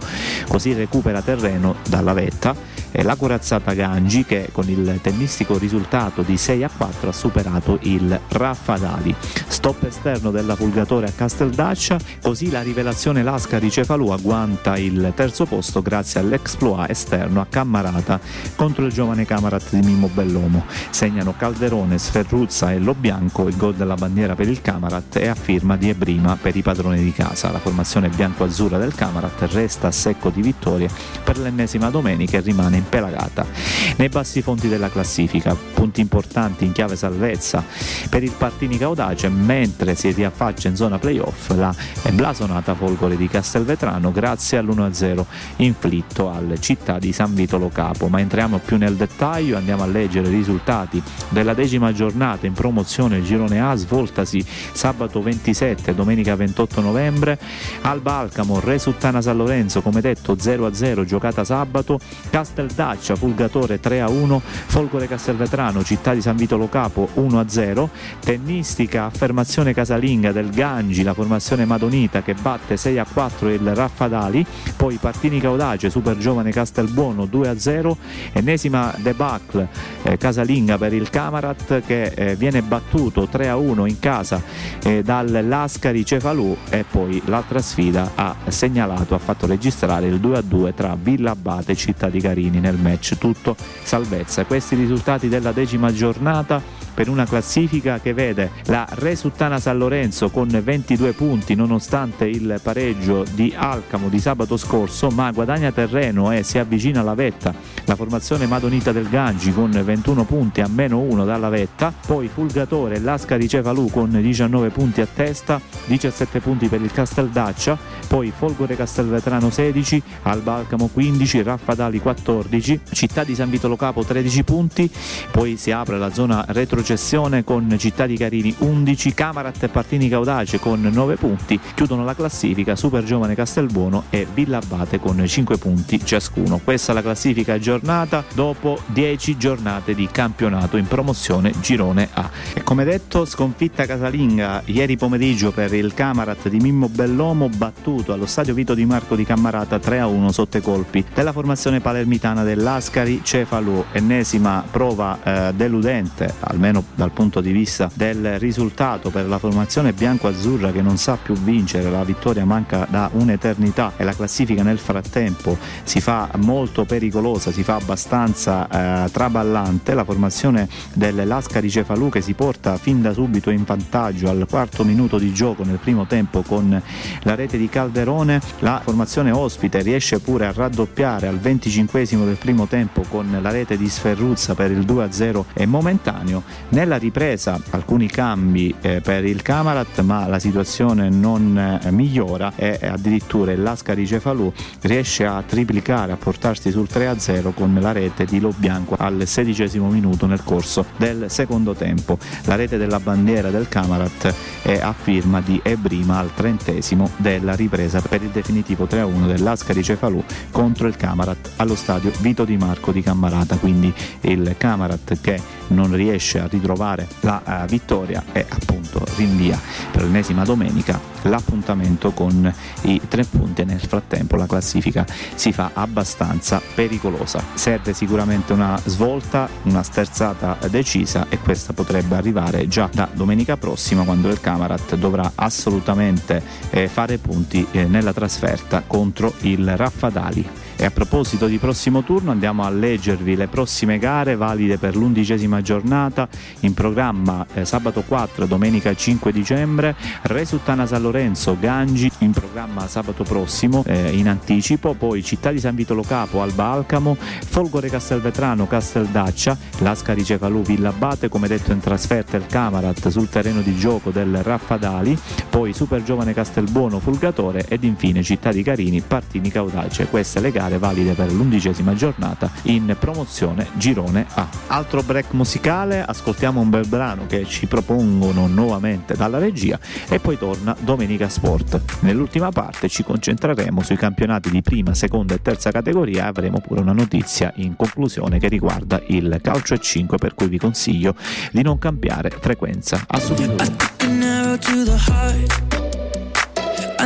Così recupera terreno dalla vetta e la corazzata Gangi, che con il tennistico risultato di 6-4 ha superato il Raffadali. Stop esterno della Fulgatore a Casteldaccia, così la rivelazione Lascari Cefalù agguanta il terzo posto grazie all'exploit esterno a Cammarata contro il giovane Camarat di Mimmo Bellomo. Segnano Calderone, Sferruzza e Lobianco, il gol della bandiera per il Camarat e a firma di Ebrima per i padroni di casa. La formazione bianco-azzurra del Camarat resta a secco di vittorie per l'ennesima domenica e rimane impelagata nei bassi fondi della classifica. Punti importanti in chiave salvezza per il Partini Caudace, mentre si riaffaccia in zona playoff la blasonata Folgore di Castelvetrano grazie all'1-0 inflitto al Città di San Vitolo Capo. Ma entriamo più nel dettaglio, andiamo a leggere i risultati della 10ª giornata in promozione Girone A, svoltasi sabato 27 domenica 28 novembre. Alba Alcamo, Resuttana San Lorenzo, come detto 0-0 giocata sabato, Casteldaccia Fulgatore 3-1, Folgore Castelvetrano Città di San Vitolo Capo 1-0, tennistica affermazione casalinga del Gangi, la formazione madonita che batte 6-4 il Raffadali, poi Partini Caudace Super Giovane Castelbuono 2-0, ennesima debacle casalinga per il Camarat che viene battuto 3-1 in casa dal Lascari Cefalù, e poi l'altra sfida ha segnalato, ha fatto registrare il 2-2 tra Villa Abate e Città di Carini nel match tutto salvezza. Questi risultati della 10ª giornata per una classifica che vede la Resuttana San Lorenzo con 22 punti nonostante il pareggio di Alcamo di sabato scorso, ma guadagna terreno e si avvicina alla vetta. La formazione madonita del Gangi con 21 punti a -1 dalla vetta, poi Fulgatore e Lascari Cefalù con 19 punti a testa, 17 punti per il Casteldaccia, poi Folgore Castelvetrano 16, Alba Alcamo 15, Raffadali 14, Città di San Vitolo Capo 13 punti, poi si apre la zona retrocessione con Città di Carini 11, Camarat e Partini Caudace con 9 punti, chiudono la classifica Super Giovane Castelbuono e Villa Abate con 5 punti ciascuno. Questa è la classifica giornata dopo 10 giornate di campionato in promozione Girone A. E come detto, sconfitta casalinga ieri pomeriggio per il Camarat di Mimmo Bellomo, battuto allo stadio Vito Di Marco di Cammarata 3-1 sotto i colpi della formazione palermitana dell'Ascari Cefalù, ennesima prova deludente, almeno dal punto di vista del risultato, per la formazione bianco-azzurra che non sa più vincere. La vittoria manca da un'eternità e la classifica nel frattempo si fa molto pericolosa, si fa abbastanza traballante. La formazione del Lascari Cefalù che si porta fin da subito in vantaggio al quarto minuto di gioco nel primo tempo con la rete di Calderone. La formazione ospite riesce pure a raddoppiare al 25esimo del primo tempo con la rete di Sferruzza per il 2-0 è momentaneo. Nella ripresa alcuni cambi per il Camarat, ma la situazione non migliora e addirittura Lascari Cefalù riesce a triplicare, a portarsi sul 3-0 con la rete di Lobianco al 16esimo minuto nel corso del secondo tempo. La rete della bandiera del Camarat è a firma di Ebrima al 30esimo della ripresa per il definitivo 3-1 del Lascari Cefalù contro il Camarat allo stadio Vito Di Marco di Cammarata. Quindi il Camarat che non riesce a ritrovare la vittoria e appunto rinvia per l'ennesima domenica l'appuntamento con i 3 punti, e nel frattempo la classifica si fa abbastanza pericolosa. Serve sicuramente una svolta, una sterzata decisa, e questa potrebbe arrivare già da domenica prossima, quando il Camarat dovrà assolutamente fare punti nella trasferta contro il Raffadali. E a proposito di prossimo turno, andiamo a leggervi le prossime gare valide per l'11ª giornata in programma sabato 4 domenica 5 dicembre. Resuttana San Lorenzo Gangi in programma sabato prossimo in anticipo, poi Città di San Vitolo Capo Alba Alcamo, Folgore Castelvetrano Casteldaccia, Lascari Cefalù Villa Abate, come detto in trasferta il Camarat sul terreno di gioco del Raffadali, poi Super Giovane Castelbuono Fulgatore ed infine Città di Carini Partini Caudace. Queste le gare gare valide per l'11ª giornata in promozione Girone A. Altro break musicale, ascoltiamo un bel brano che ci propongono nuovamente dalla regia e poi torna Domenica Sport. Nell'ultima parte ci concentreremo sui campionati di prima, seconda e terza categoria e avremo pure una notizia in conclusione che riguarda il calcio a 5, per cui vi consiglio di non cambiare frequenza assolutamente. I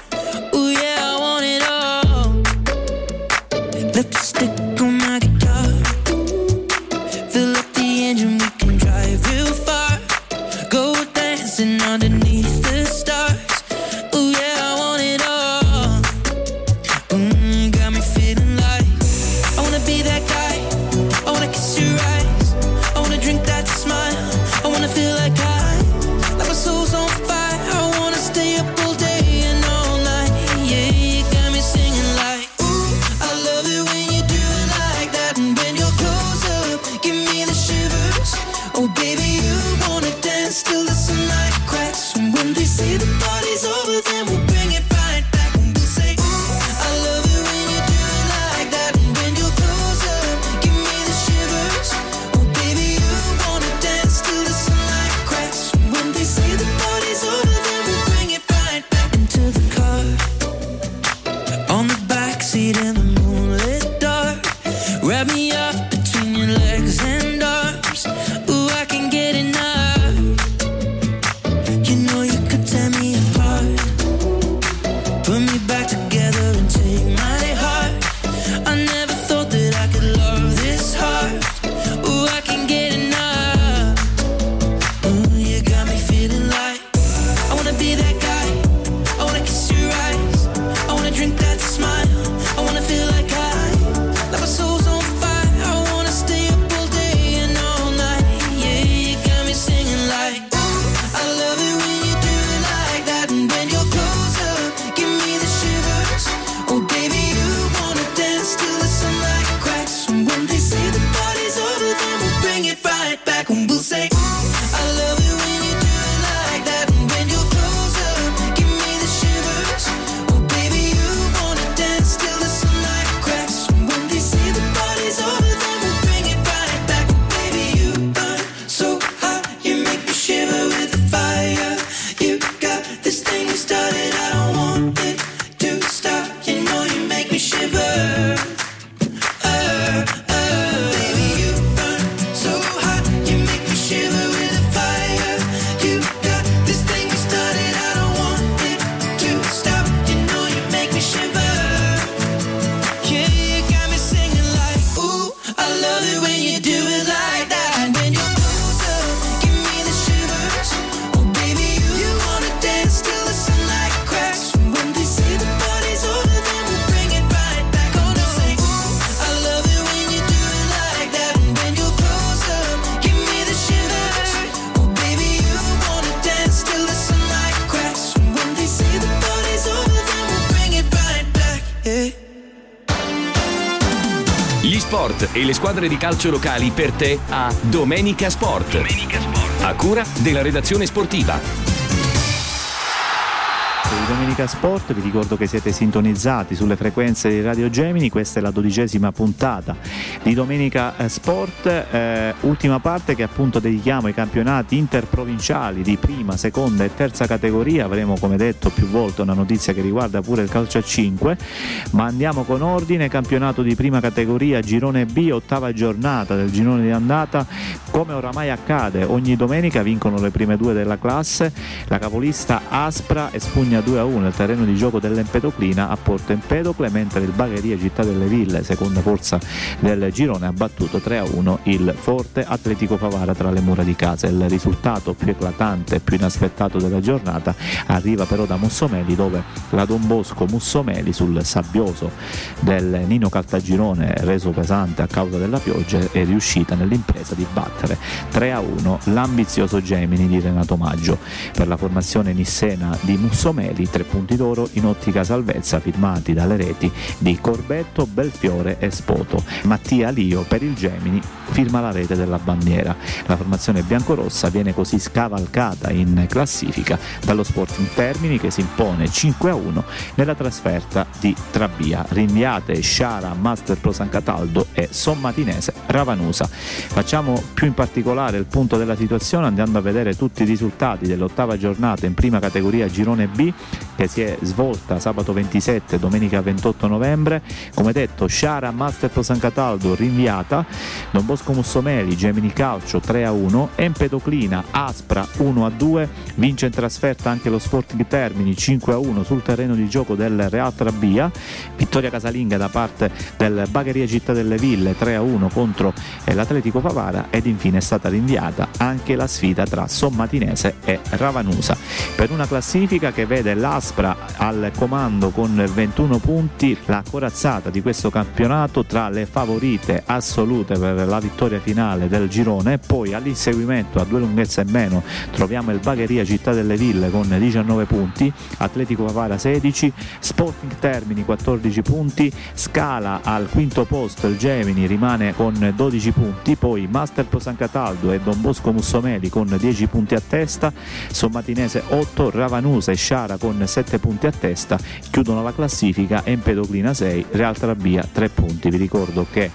Ooh yeah, I want it all. Lipstick on my guitar. Fill up the engine, we can drive real far. Go dancing underneath the stars. Ooh yeah, I want it all. Got me feeling like I wanna be that guy. I wanna kiss your eyes. Drink that smile, I wanna feel like I, like my soul's on fire. I wanna stay up all day and all night. Yeah, you got me singing like, ooh, I love it when you do it like that. And when you're close up, give me the shivers. Oh baby, you wanna dance till the sunlight cracks. And when they say the party's over, then we'll bring it right back. And we'll say, ooh, I love it when you do it like that. And when you're close up, give me the shivers. E le squadre di calcio locali per te a Domenica Sport. Domenica Sport, a cura della redazione sportiva. Domenica Sport, vi ricordo che siete sintonizzati sulle frequenze di Radio Gemini, questa è la 12ª puntata di Domenica Sport, ultima parte che appunto dedichiamo ai campionati interprovinciali di prima, seconda e terza categoria. Avremo, come detto più volte, una notizia che riguarda pure il calcio a 5, ma andiamo con ordine. Campionato di prima categoria, girone B, 8ª giornata del girone di andata. Come oramai accade ogni domenica, vincono le prime due della classe. La capolista Aspra espugna 2-1 nel terreno di gioco dell'Empedoclina a Porto Empedocle, mentre il Bagheria Città delle Ville, seconda corsa del girone, ha battuto 3-1 il Forte Atletico Favara tra le mura di casa. Il risultato più eclatante e più inaspettato della giornata arriva però da Mussomeli, dove la Don Bosco Mussomeli, sul sabbioso del Nino Caltagirone reso pesante a causa della pioggia, è riuscita nell'impresa di battere 3-1 l'ambizioso Gemini di Renato Maggio. Per la formazione nissena di Mussomeli 3 3 punti d'oro in ottica salvezza firmati dalle reti di Corbetto, Belfiore e Spoto. Mattia Lio per il Gemini firma la rete della bandiera. La formazione biancorossa viene così scavalcata in classifica dallo Sporting Termini, che si impone 5-1 nella trasferta di Trabia. Rinviate Sciara, Master Pro San Cataldo e Sommatinese Ravanusa. Facciamo più in particolare il punto della situazione andando a vedere tutti i risultati dell'ottava giornata in prima categoria Girone B, che si è svolta sabato 27, domenica 28 novembre. Come detto, Sciara, Master Pro San Cataldo rinviata, Don Bosco Mussomeli, Gemini Calcio 3-1, Empedoclina, Aspra 1-2, vince in trasferta anche lo Sporting Termini 5-1 sul terreno di gioco del Real Trabia. Vittoria casalinga da parte del Bagheria Città delle Ville 3-1 contro l'Atletico Favara, ed infine è stata rinviata anche la sfida tra Sommatinese e Ravanusa, per una classifica che vede l'Aspra al comando con 21 punti, la corazzata di questo campionato tra le favorite assolute per la vittoria finale del girone. Poi all'inseguimento, a due lunghezze e meno, troviamo il Bagheria Città delle Ville con 19 punti, Atletico Favara 16, Sporting Termini 14 punti, scala al quinto posto il Gemini, rimane con 12 punti, poi Master Pro San Cataldo e Don Bosco Mussomeli con 10 punti a testa, Sommatinese 8, Ravanusa e Sciara con 7 punti a testa chiudono la classifica, Empedoclina 6, Real Trabia 3 punti. Vi ricordo che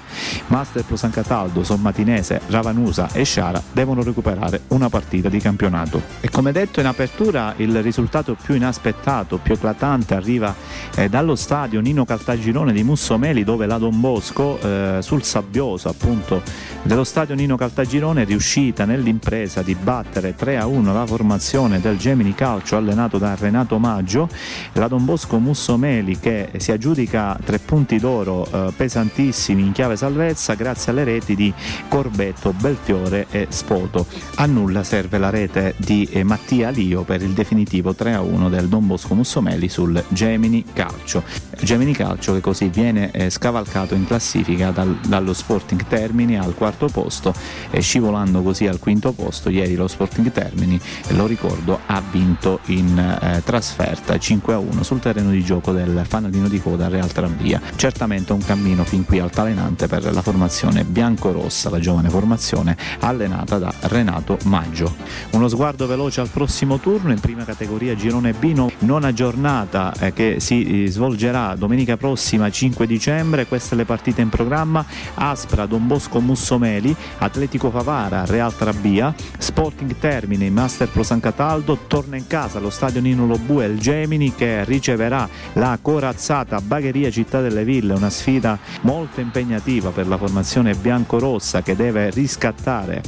Master Pro San Cataldo, Sommatinese, Ravanusa e Sciara devono recuperare una partita di campionato. E come detto in apertura, il risultato più inaspettato, più eclatante arriva dallo stadio Nino Caltagirone di Mussomeli, dove la Don Bosco sul sabbioso appunto dello stadio Nino Caltagirone è riuscita nell'impresa di battere 3-1 la formazione del Gemini Calcio allenato da Renato Maggio. La Don Bosco Mussomeli che si aggiudica 3 punti d'oro pesantissimi in chiave salvezza grazie alle reti di Corbetto, Belfiore e Spoto. A nulla serve la rete di Mattia Lio per il definitivo 3-1 del Don Bosco Mussomeli sul Gemini Calcio. Gemini Calcio che così viene scavalcato in classifica dallo Sporting Termini al quarto posto, e scivolando così al quinto posto. Ieri lo Sporting Termini, lo ricordo, ha vinto in trasferta 5-1 sul terreno di gioco del fanalino di coda Real Trabia. Certamente un cammino fin qui altalenante per la formazione biancorossa, la giovane formazione allenata da Renato Maggio. Uno sguardo veloce al prossimo turno in prima categoria Girone B, nona giornata che si svolgerà domenica prossima 5 dicembre. Queste le partite in programma: Aspra, Don Bosco Mussomeli, Atletico Favara, Real Trabia, Sporting Termini, Master Pro San Cataldo. Torna in casa lo stadio Nino Lobue e il Gemini che riceverà la corazzata Bagheria Città delle Ville, una sfida molto impegnativa per la formazione biancorossa che deve riscattare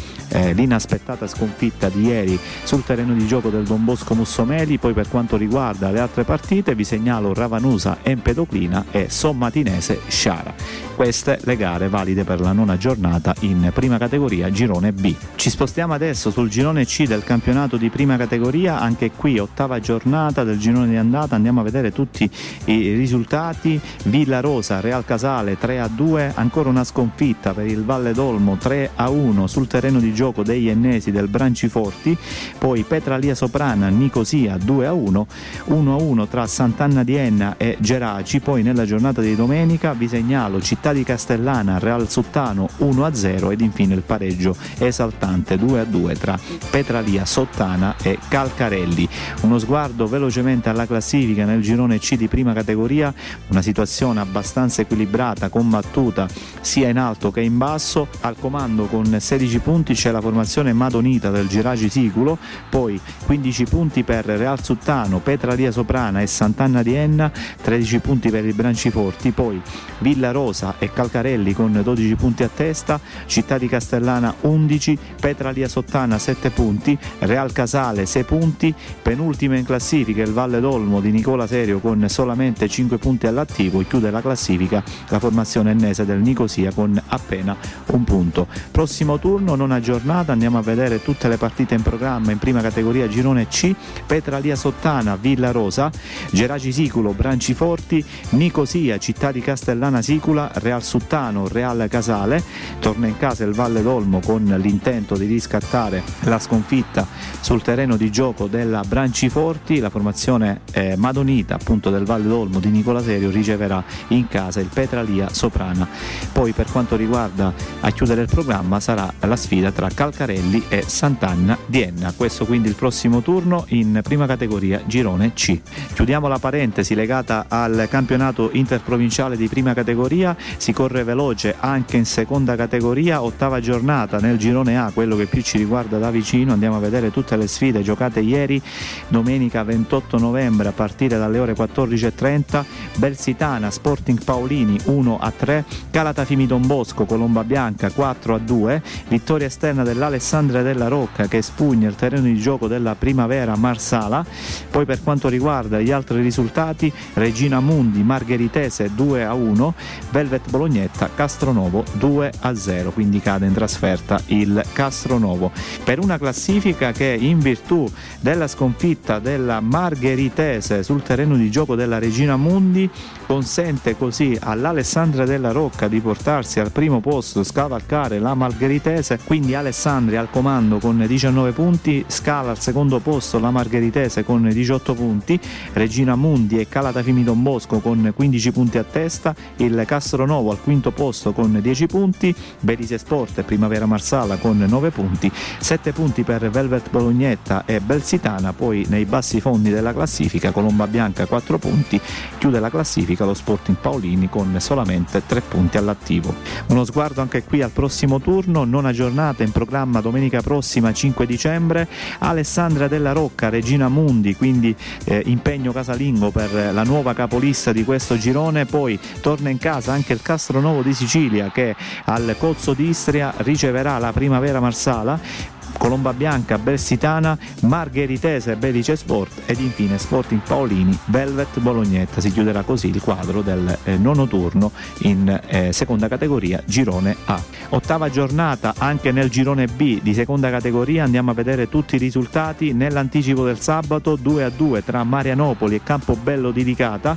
l'inaspettata sconfitta di ieri sul terreno di gioco del Don Bosco Mussomeli. Poi per quanto riguarda le altre partite vi segnalo Ravanusa, Empedoclina e Sommatinese Sciara. Queste le gare valide per la nona giornata in prima categoria Girone B. Ci spostiamo adesso sul Girone C del campionato di prima categoria, anche qui ottava giornata del girone di andata. Andiamo a vedere tutti i risultati. Villa Rosa, Real Casale 3-2, ancora una sconfitta per il Valle d'Olmo 3-1 sul terreno di gioco degli ennesi del Branciforti. Poi Petralia Soprana, Nicosia 2-1, 1-1 tra Sant'Anna di Enna e Geraci. Poi nella giornata di domenica vi segnalo Città di Castellana, Real Sottano 1-0, ed infine il pareggio esaltante 2-2 tra Petralia Sottana e Calcarelli. Uno sguardo velocemente alla classifica nel girone C di prima categoria, una situazione abbastanza equilibrata, combattuta sia in alto che in basso. Al comando con 16 punti c'è la formazione madonita del Geraci Siculo, poi 15 punti per Real Sottano, Petralia Soprana e Sant'Anna di Enna, 13 punti per il Branciforti, poi Villa Rosa e Calcarelli con 12 punti a testa, Città di Castellana 11, Petralia Sottana 7 punti, Real Casale 6 punti, penultima in classifica il Valle d'Olmo di Nicola Serio con solamente 5 punti all'attivo. Chiude la classifica la formazione ennese del Nicosia con appena un punto. Prossimo turno, nona giornata, andiamo a vedere tutte le partite in programma in prima categoria Girone C: Petralia Sottana, Villa Rosa, Geraci Siculo, Branciforti, Nicosia, Città di Castellana Sicula, Real Suttano, Real Casale. Torna in casa il Valle d'Olmo con l'intento di riscattare la sconfitta sul terreno di gioco della Branciforti. La formazione madonita appunto del Valle d'Olmo di Nicola Serio riceverà in casa il Petralia Soprana. Poi per quanto riguarda a chiudere il programma sarà la sfida tra Calcarelli e Sant'Anna di Enna. Questo quindi il prossimo turno in prima categoria girone C. Chiudiamo la parentesi legata al campionato interprovinciale di prima categoria. Si corre veloce anche in seconda categoria, ottava giornata nel girone A, quello che più ci riguarda da vicino. Andiamo a vedere tutte le sfide giocate ieri. Domenica 28 novembre a partire dalle ore 14:30 Bersitana Sporting Paolini 1-3, Calatafimi Don Bosco Colomba Bianca 4-2, vittoria esterna dell'Alessandria della Rocca che spugna il terreno di gioco della Primavera Marsala. Poi per quanto riguarda gli altri risultati, Regina Mundi Margheritese 2-1, Velvet Bolognetta Castronovo 2-0, quindi cade in trasferta il Castronovo. Per una classifica che in virtù della sconfitta della Margheritese sul terreno di gioco della Regina Mundi consente così all'Alessandria della Rocca di portarsi al primo posto, scavalcare la Margheritese, quindi Alessandria al comando con 19 punti, scala al secondo posto la Margheritese con 18 punti, Regina Mundi e Calatafimi Don Bosco con 15 punti a testa, il Castronovo al quinto posto con 10 punti, Belize Sport e Primavera Marsala con 9 punti, 7 punti per Velvet Bolognetta e Belsitana. Poi nei bassi fondi della classifica Colomba Bianca 4 punti, chiude la classifica lo Sporting Paolini con solamente 3 punti all'attivo. Uno sguardo anche qui al prossimo turno, nona giornata in programma domenica prossima 5 dicembre, Alessandria della Rocca, Regina Mundi, quindi impegno casalingo per la nuova capolista di questo girone. Poi torna in casa anche il Castronovo di Sicilia che al Cozzo di Istria riceverà la Primavera Marsala, Colomba Bianca, Bersitana, Margheritese, Belice Sport ed infine Sporting Paolini, Velvet Bolognetta. Si chiuderà così il quadro del nono turno in seconda categoria girone A. Ottava giornata anche nel girone B di seconda categoria, andiamo a vedere tutti i risultati. Nell'anticipo del sabato 2-2 tra Marianopoli e Campobello di Licata.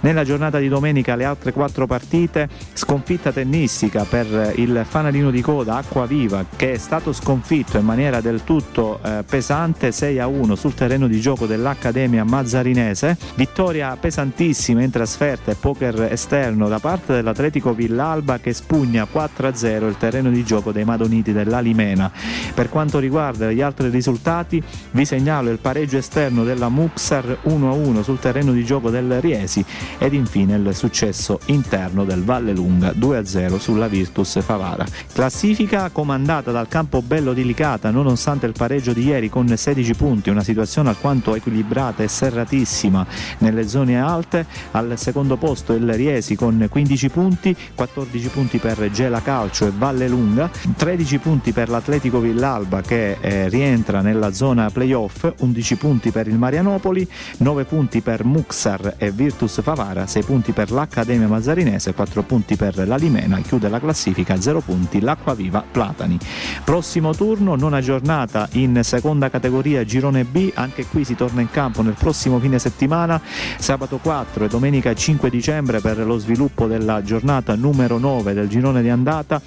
Nella giornata di domenica le altre 4 partite, sconfitta tennistica per il fanalino di coda Acquaviva che è stato sconfitto in maniera del tutto pesante 6-1 sul terreno di gioco dell'Accademia Mazzarinese, vittoria pesantissima in trasferta e poker esterno da parte dell'Atletico Villalba che spugna 4-0 il terreno di gioco dei Madoniti dell'Alimena. Per quanto riguarda gli altri risultati vi segnalo il pareggio esterno della Muxar 1-1 sul terreno di gioco del Riesi ed infine il successo interno del Vallelunga 2-0 sulla Virtus Favara. Classifica comandata dal Campobello di Licata, nonostante il pareggio di ieri con 16 punti, una situazione alquanto equilibrata e serratissima nelle zone alte. Al secondo posto il Riesi con 15 punti, 14 punti per Gela Calcio e Vallelunga, 13 punti per l'Atletico Villalba che rientra nella zona playoff, 11 punti per il Marianopoli, 9 punti per Muxar e Virtus Favara, 6 punti per l'Accademia Mazzarinese, 4 punti per l'Alimena. Chiude la classifica a 0 punti l'Acquaviva Platani. Prossimo turno, non una giornata in seconda categoria girone B, anche qui si torna in campo nel prossimo fine settimana, sabato 4 e domenica 5 dicembre per lo sviluppo della giornata numero 9 del girone di andata.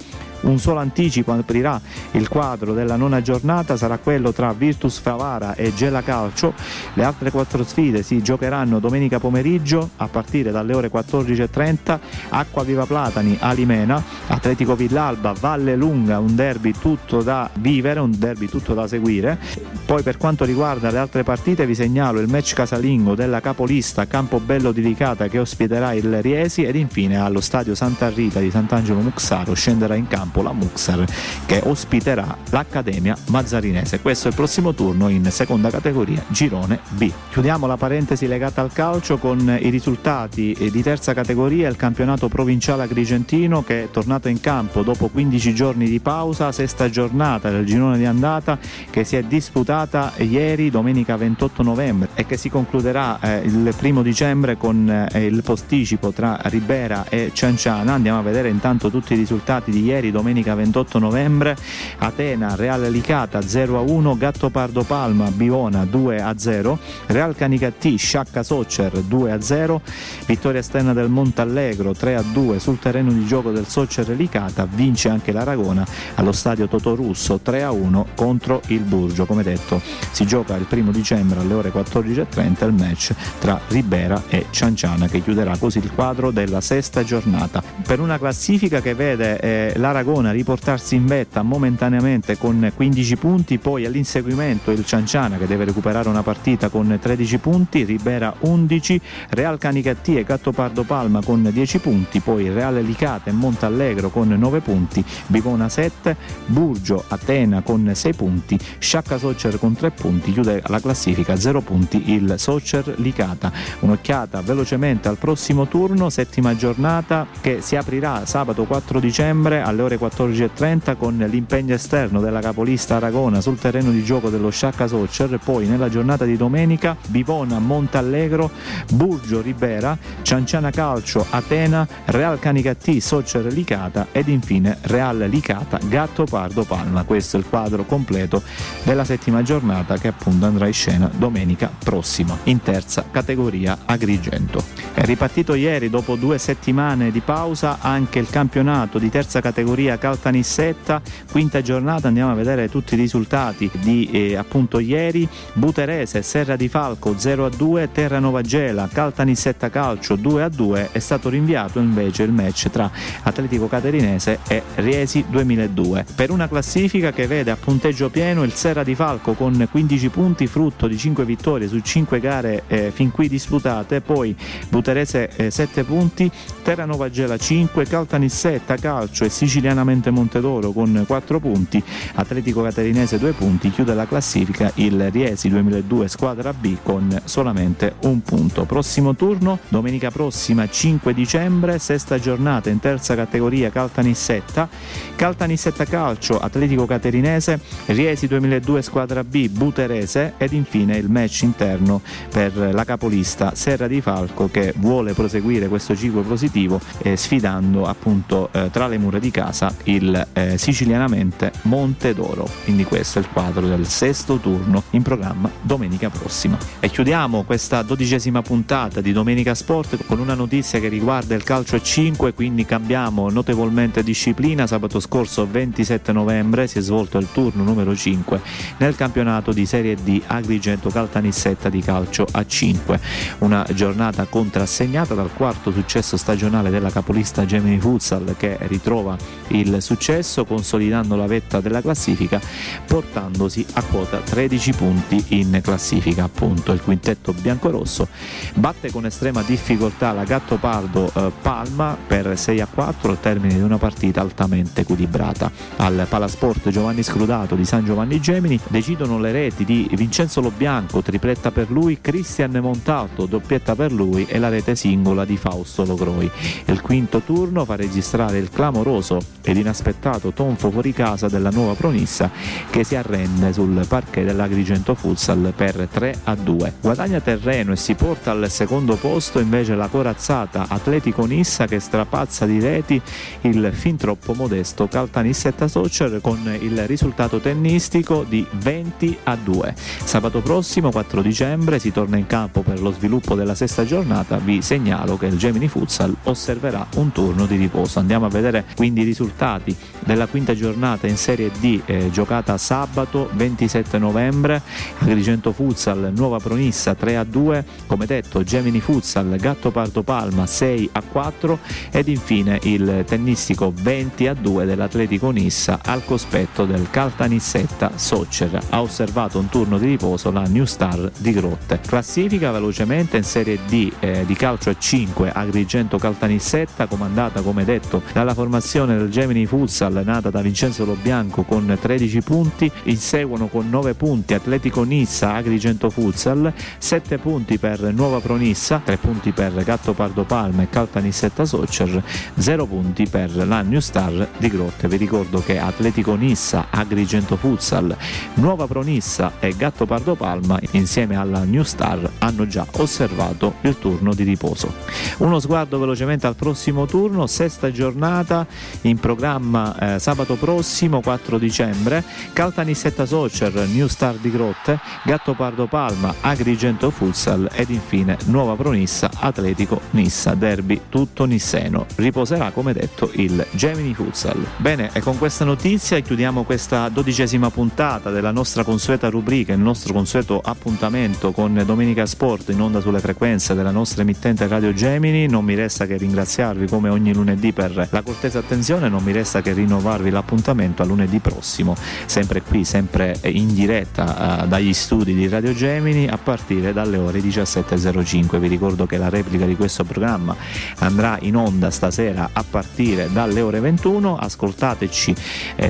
Un solo anticipo aprirà il quadro della nona giornata, sarà quello tra Virtus Favara e Gela Calcio. Le altre 4 sfide si giocheranno domenica pomeriggio a partire dalle ore 14:30, Acquaviva Platani, Alimena, Atletico Villalba, Vallelunga, un derby tutto da vivere, un derby tutto da seguire. Poi per quanto riguarda le altre partite vi segnalo il match casalingo della capolista Campobello di Licata che ospiterà il Riesi ed infine allo stadio Santa Rita di Sant'Angelo Muxaro scenderà in campo la Muxar che ospiterà l'Accademia Mazzarinese. Questo è il prossimo turno in seconda categoria girone B. Chiudiamo la parentesi legata al calcio con i risultati di terza categoria, il campionato provinciale agrigentino che è tornato in campo dopo 15 giorni di pausa, sesta giornata del girone di andata che si è disputata ieri domenica 28 novembre e che si concluderà il primo dicembre con il posticipo tra Ribera e Cianciana. Andiamo a vedere intanto tutti i risultati di ieri domenica domenica 28 novembre, Atena, Real Licata 0-1, Gattopardo Palma, Biona 2-0, Real Canicattì, Sciacca Soccer 2-0, vittoria esterna del Montallegro 3-2 sul terreno di gioco del Soccer Licata, vince anche l'Aragona allo stadio Totò Russo 3-1 contro il Burgio. Come detto, si gioca il 1° dicembre alle ore 14.30 il match tra Ribera e Cianciana, che chiuderà così il quadro della 6ª giornata. Per una classifica che vede l'Aragona riportarsi in vetta momentaneamente con 15 punti, poi all'inseguimento il Cianciana che deve recuperare una partita con 13 punti, Ribera 11, Real Canicattì e Gattopardo Palma con 10 punti, poi Reale Licata e Montallegro con 9 punti, Bivona 7, Burgio, Atena con 6 punti, Sciacca Soccer con 3 punti, chiude la classifica a 0 punti il Soccer Licata. Un'occhiata velocemente al prossimo turno, 7ª giornata che si aprirà sabato 4 dicembre alle ore 14.30 con l'impegno esterno della capolista Aragona sul terreno di gioco dello Sciacca Soccer, poi nella giornata di domenica Bivona Montallegro, Burgio Ribera, Cianciana Calcio Atena, Real Canicattì Soccer Licata ed infine Real Licata Gattopardo Palma. Questo è il quadro completo della 7ª giornata che appunto andrà in scena domenica prossima in terza categoria Agrigento. È ripartito ieri dopo 2 settimane di pausa anche il campionato di terza categoria Caltanissetta, 5ª giornata. Andiamo a vedere tutti i risultati di appunto ieri. Buterese Serra di Falco 0-2, Terranova Gela Caltanissetta Calcio 2-2. È stato rinviato invece il match tra Atletico Caterinese e Riesi 2002. Per una classifica che vede a punteggio pieno il Serra di Falco con 15 punti frutto di 5 vittorie su 5 gare fin qui disputate, poi Buterese 7 punti, Terranova Gela 5, Caltanissetta Calcio e Sicilianamente Montedoro con 4 punti, Atletico Caterinese 2 punti, chiude la classifica il Riesi 2002 squadra B con solamente 1 punto. Prossimo turno, domenica prossima 5 dicembre, 6ª giornata in terza categoria Caltanissetta, Caltanissetta Calcio, Atletico Caterinese, Riesi 2002 squadra B, Buterese ed infine il match interno per la capolista Serra di Falco, che vuole proseguire questo ciclo positivo sfidando appunto tra le mura di casa il Sicilianamente Montedoro. Quindi questo è il quadro del 6° turno in programma domenica prossima. E chiudiamo questa 12ª puntata di Domenica Sport con una notizia che riguarda il calcio a 5, quindi cambiamo notevolmente disciplina. Sabato scorso 27 novembre si è svolto il turno numero 5 nel campionato di Serie D Agrigento Caltanissetta di calcio a 5, una giornata contrassegnata dal 4° successo stagionale della capolista Gemini Futsal, che ritrova il successo consolidando la vetta della classifica portandosi a quota 13 punti in classifica. Appunto il quintetto biancorosso batte con estrema difficoltà la Gattopardo Palma per 6-4 al termine di una partita altamente equilibrata. Al Palasport Giovanni Scrudato di San Giovanni Gemini decidono le reti di Vincenzo Lobianco, tripletta per lui, Cristian Montalto, doppietta per lui e la rete singola di Fausto Logroi. Il 5° turno fa registrare il clamoroso ed inaspettato tonfo fuori casa della nuova Pronissa, che si arrende sul parquet dell'Agrigento Futsal per 3-2. Guadagna terreno e si porta al 2° posto invece la corazzata Atletico Nissa, che strapazza di reti il fin troppo modesto Caltanissetta Soccer con il risultato tennistico di 20-2. Sabato prossimo 4 dicembre si torna in campo per lo sviluppo della 6ª giornata. Vi segnalo che il Gemini Futsal osserverà un turno di riposo. Andiamo a vedere quindi i risultati della 5ª giornata in Serie D giocata sabato 27 novembre. Agrigento Futsal Nuova Pronissa 3-2, come detto Gemini Futsal Gattopardo Palma 6-4 ed infine il tennistico 20-2 dell'Atletico Nissa al cospetto del Caltanissetta Soccer. Ha osservato un turno di riposo la New Star di Grotte. Classifica velocemente in Serie D di calcio a 5 Agrigento Caltanissetta, comandata come detto dalla formazione del Gemini Futsal nata da Vincenzo Lobianco con 13 punti, inseguono con 9 punti Atletico Nissa Agrigento Futsal, 7 punti per Nuova Pronissa, 3 punti per Gattopardo Palma e Caltanissetta Soccer, 0 punti per la New Star di Grotte. Vi ricordo che Atletico Nissa, Agrigento Futsal, Nuova Pronissa e Gattopardo Palma insieme alla New Star hanno già osservato il turno di riposo. Uno sguardo velocemente al prossimo turno, 6ª giornata in programma programma sabato prossimo 4 dicembre, Caltanissetta Soccer, New Star di Grotte, Gattopardo Palma, Agrigento Futsal ed infine Nuova Pronissa Atletico Nissa, derby tutto nisseno. Riposerà come detto il Gemini Futsal. Bene, e con questa notizia chiudiamo questa 12ª puntata della nostra consueta rubrica, il nostro consueto appuntamento con Domenica Sport in onda sulle frequenze della nostra emittente Radio Gemini. Non mi resta che ringraziarvi come ogni lunedì per la cortesa attenzione, non mi resta che rinnovarvi l'appuntamento a lunedì prossimo, sempre qui, sempre in diretta dagli studi di Radio Gemini a partire dalle ore 17.05. Vi ricordo che la replica di questo programma andrà in onda stasera a partire dalle ore 21. Ascoltateci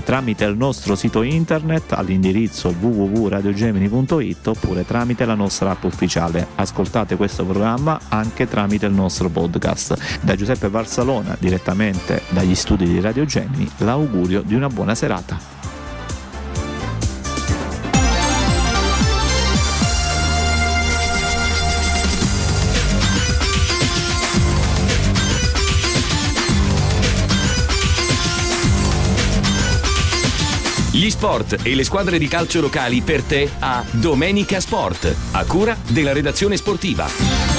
tramite il nostro sito internet all'indirizzo www.radiogemini.it oppure tramite la nostra app ufficiale. Ascoltate questo programma anche tramite il nostro podcast. Da Giuseppe Barsalona, direttamente dagli studi di Radio Gemini, l'augurio di una buona serata. Gli sport e le squadre di calcio locali per te a Domenica Sport, a cura della redazione sportiva.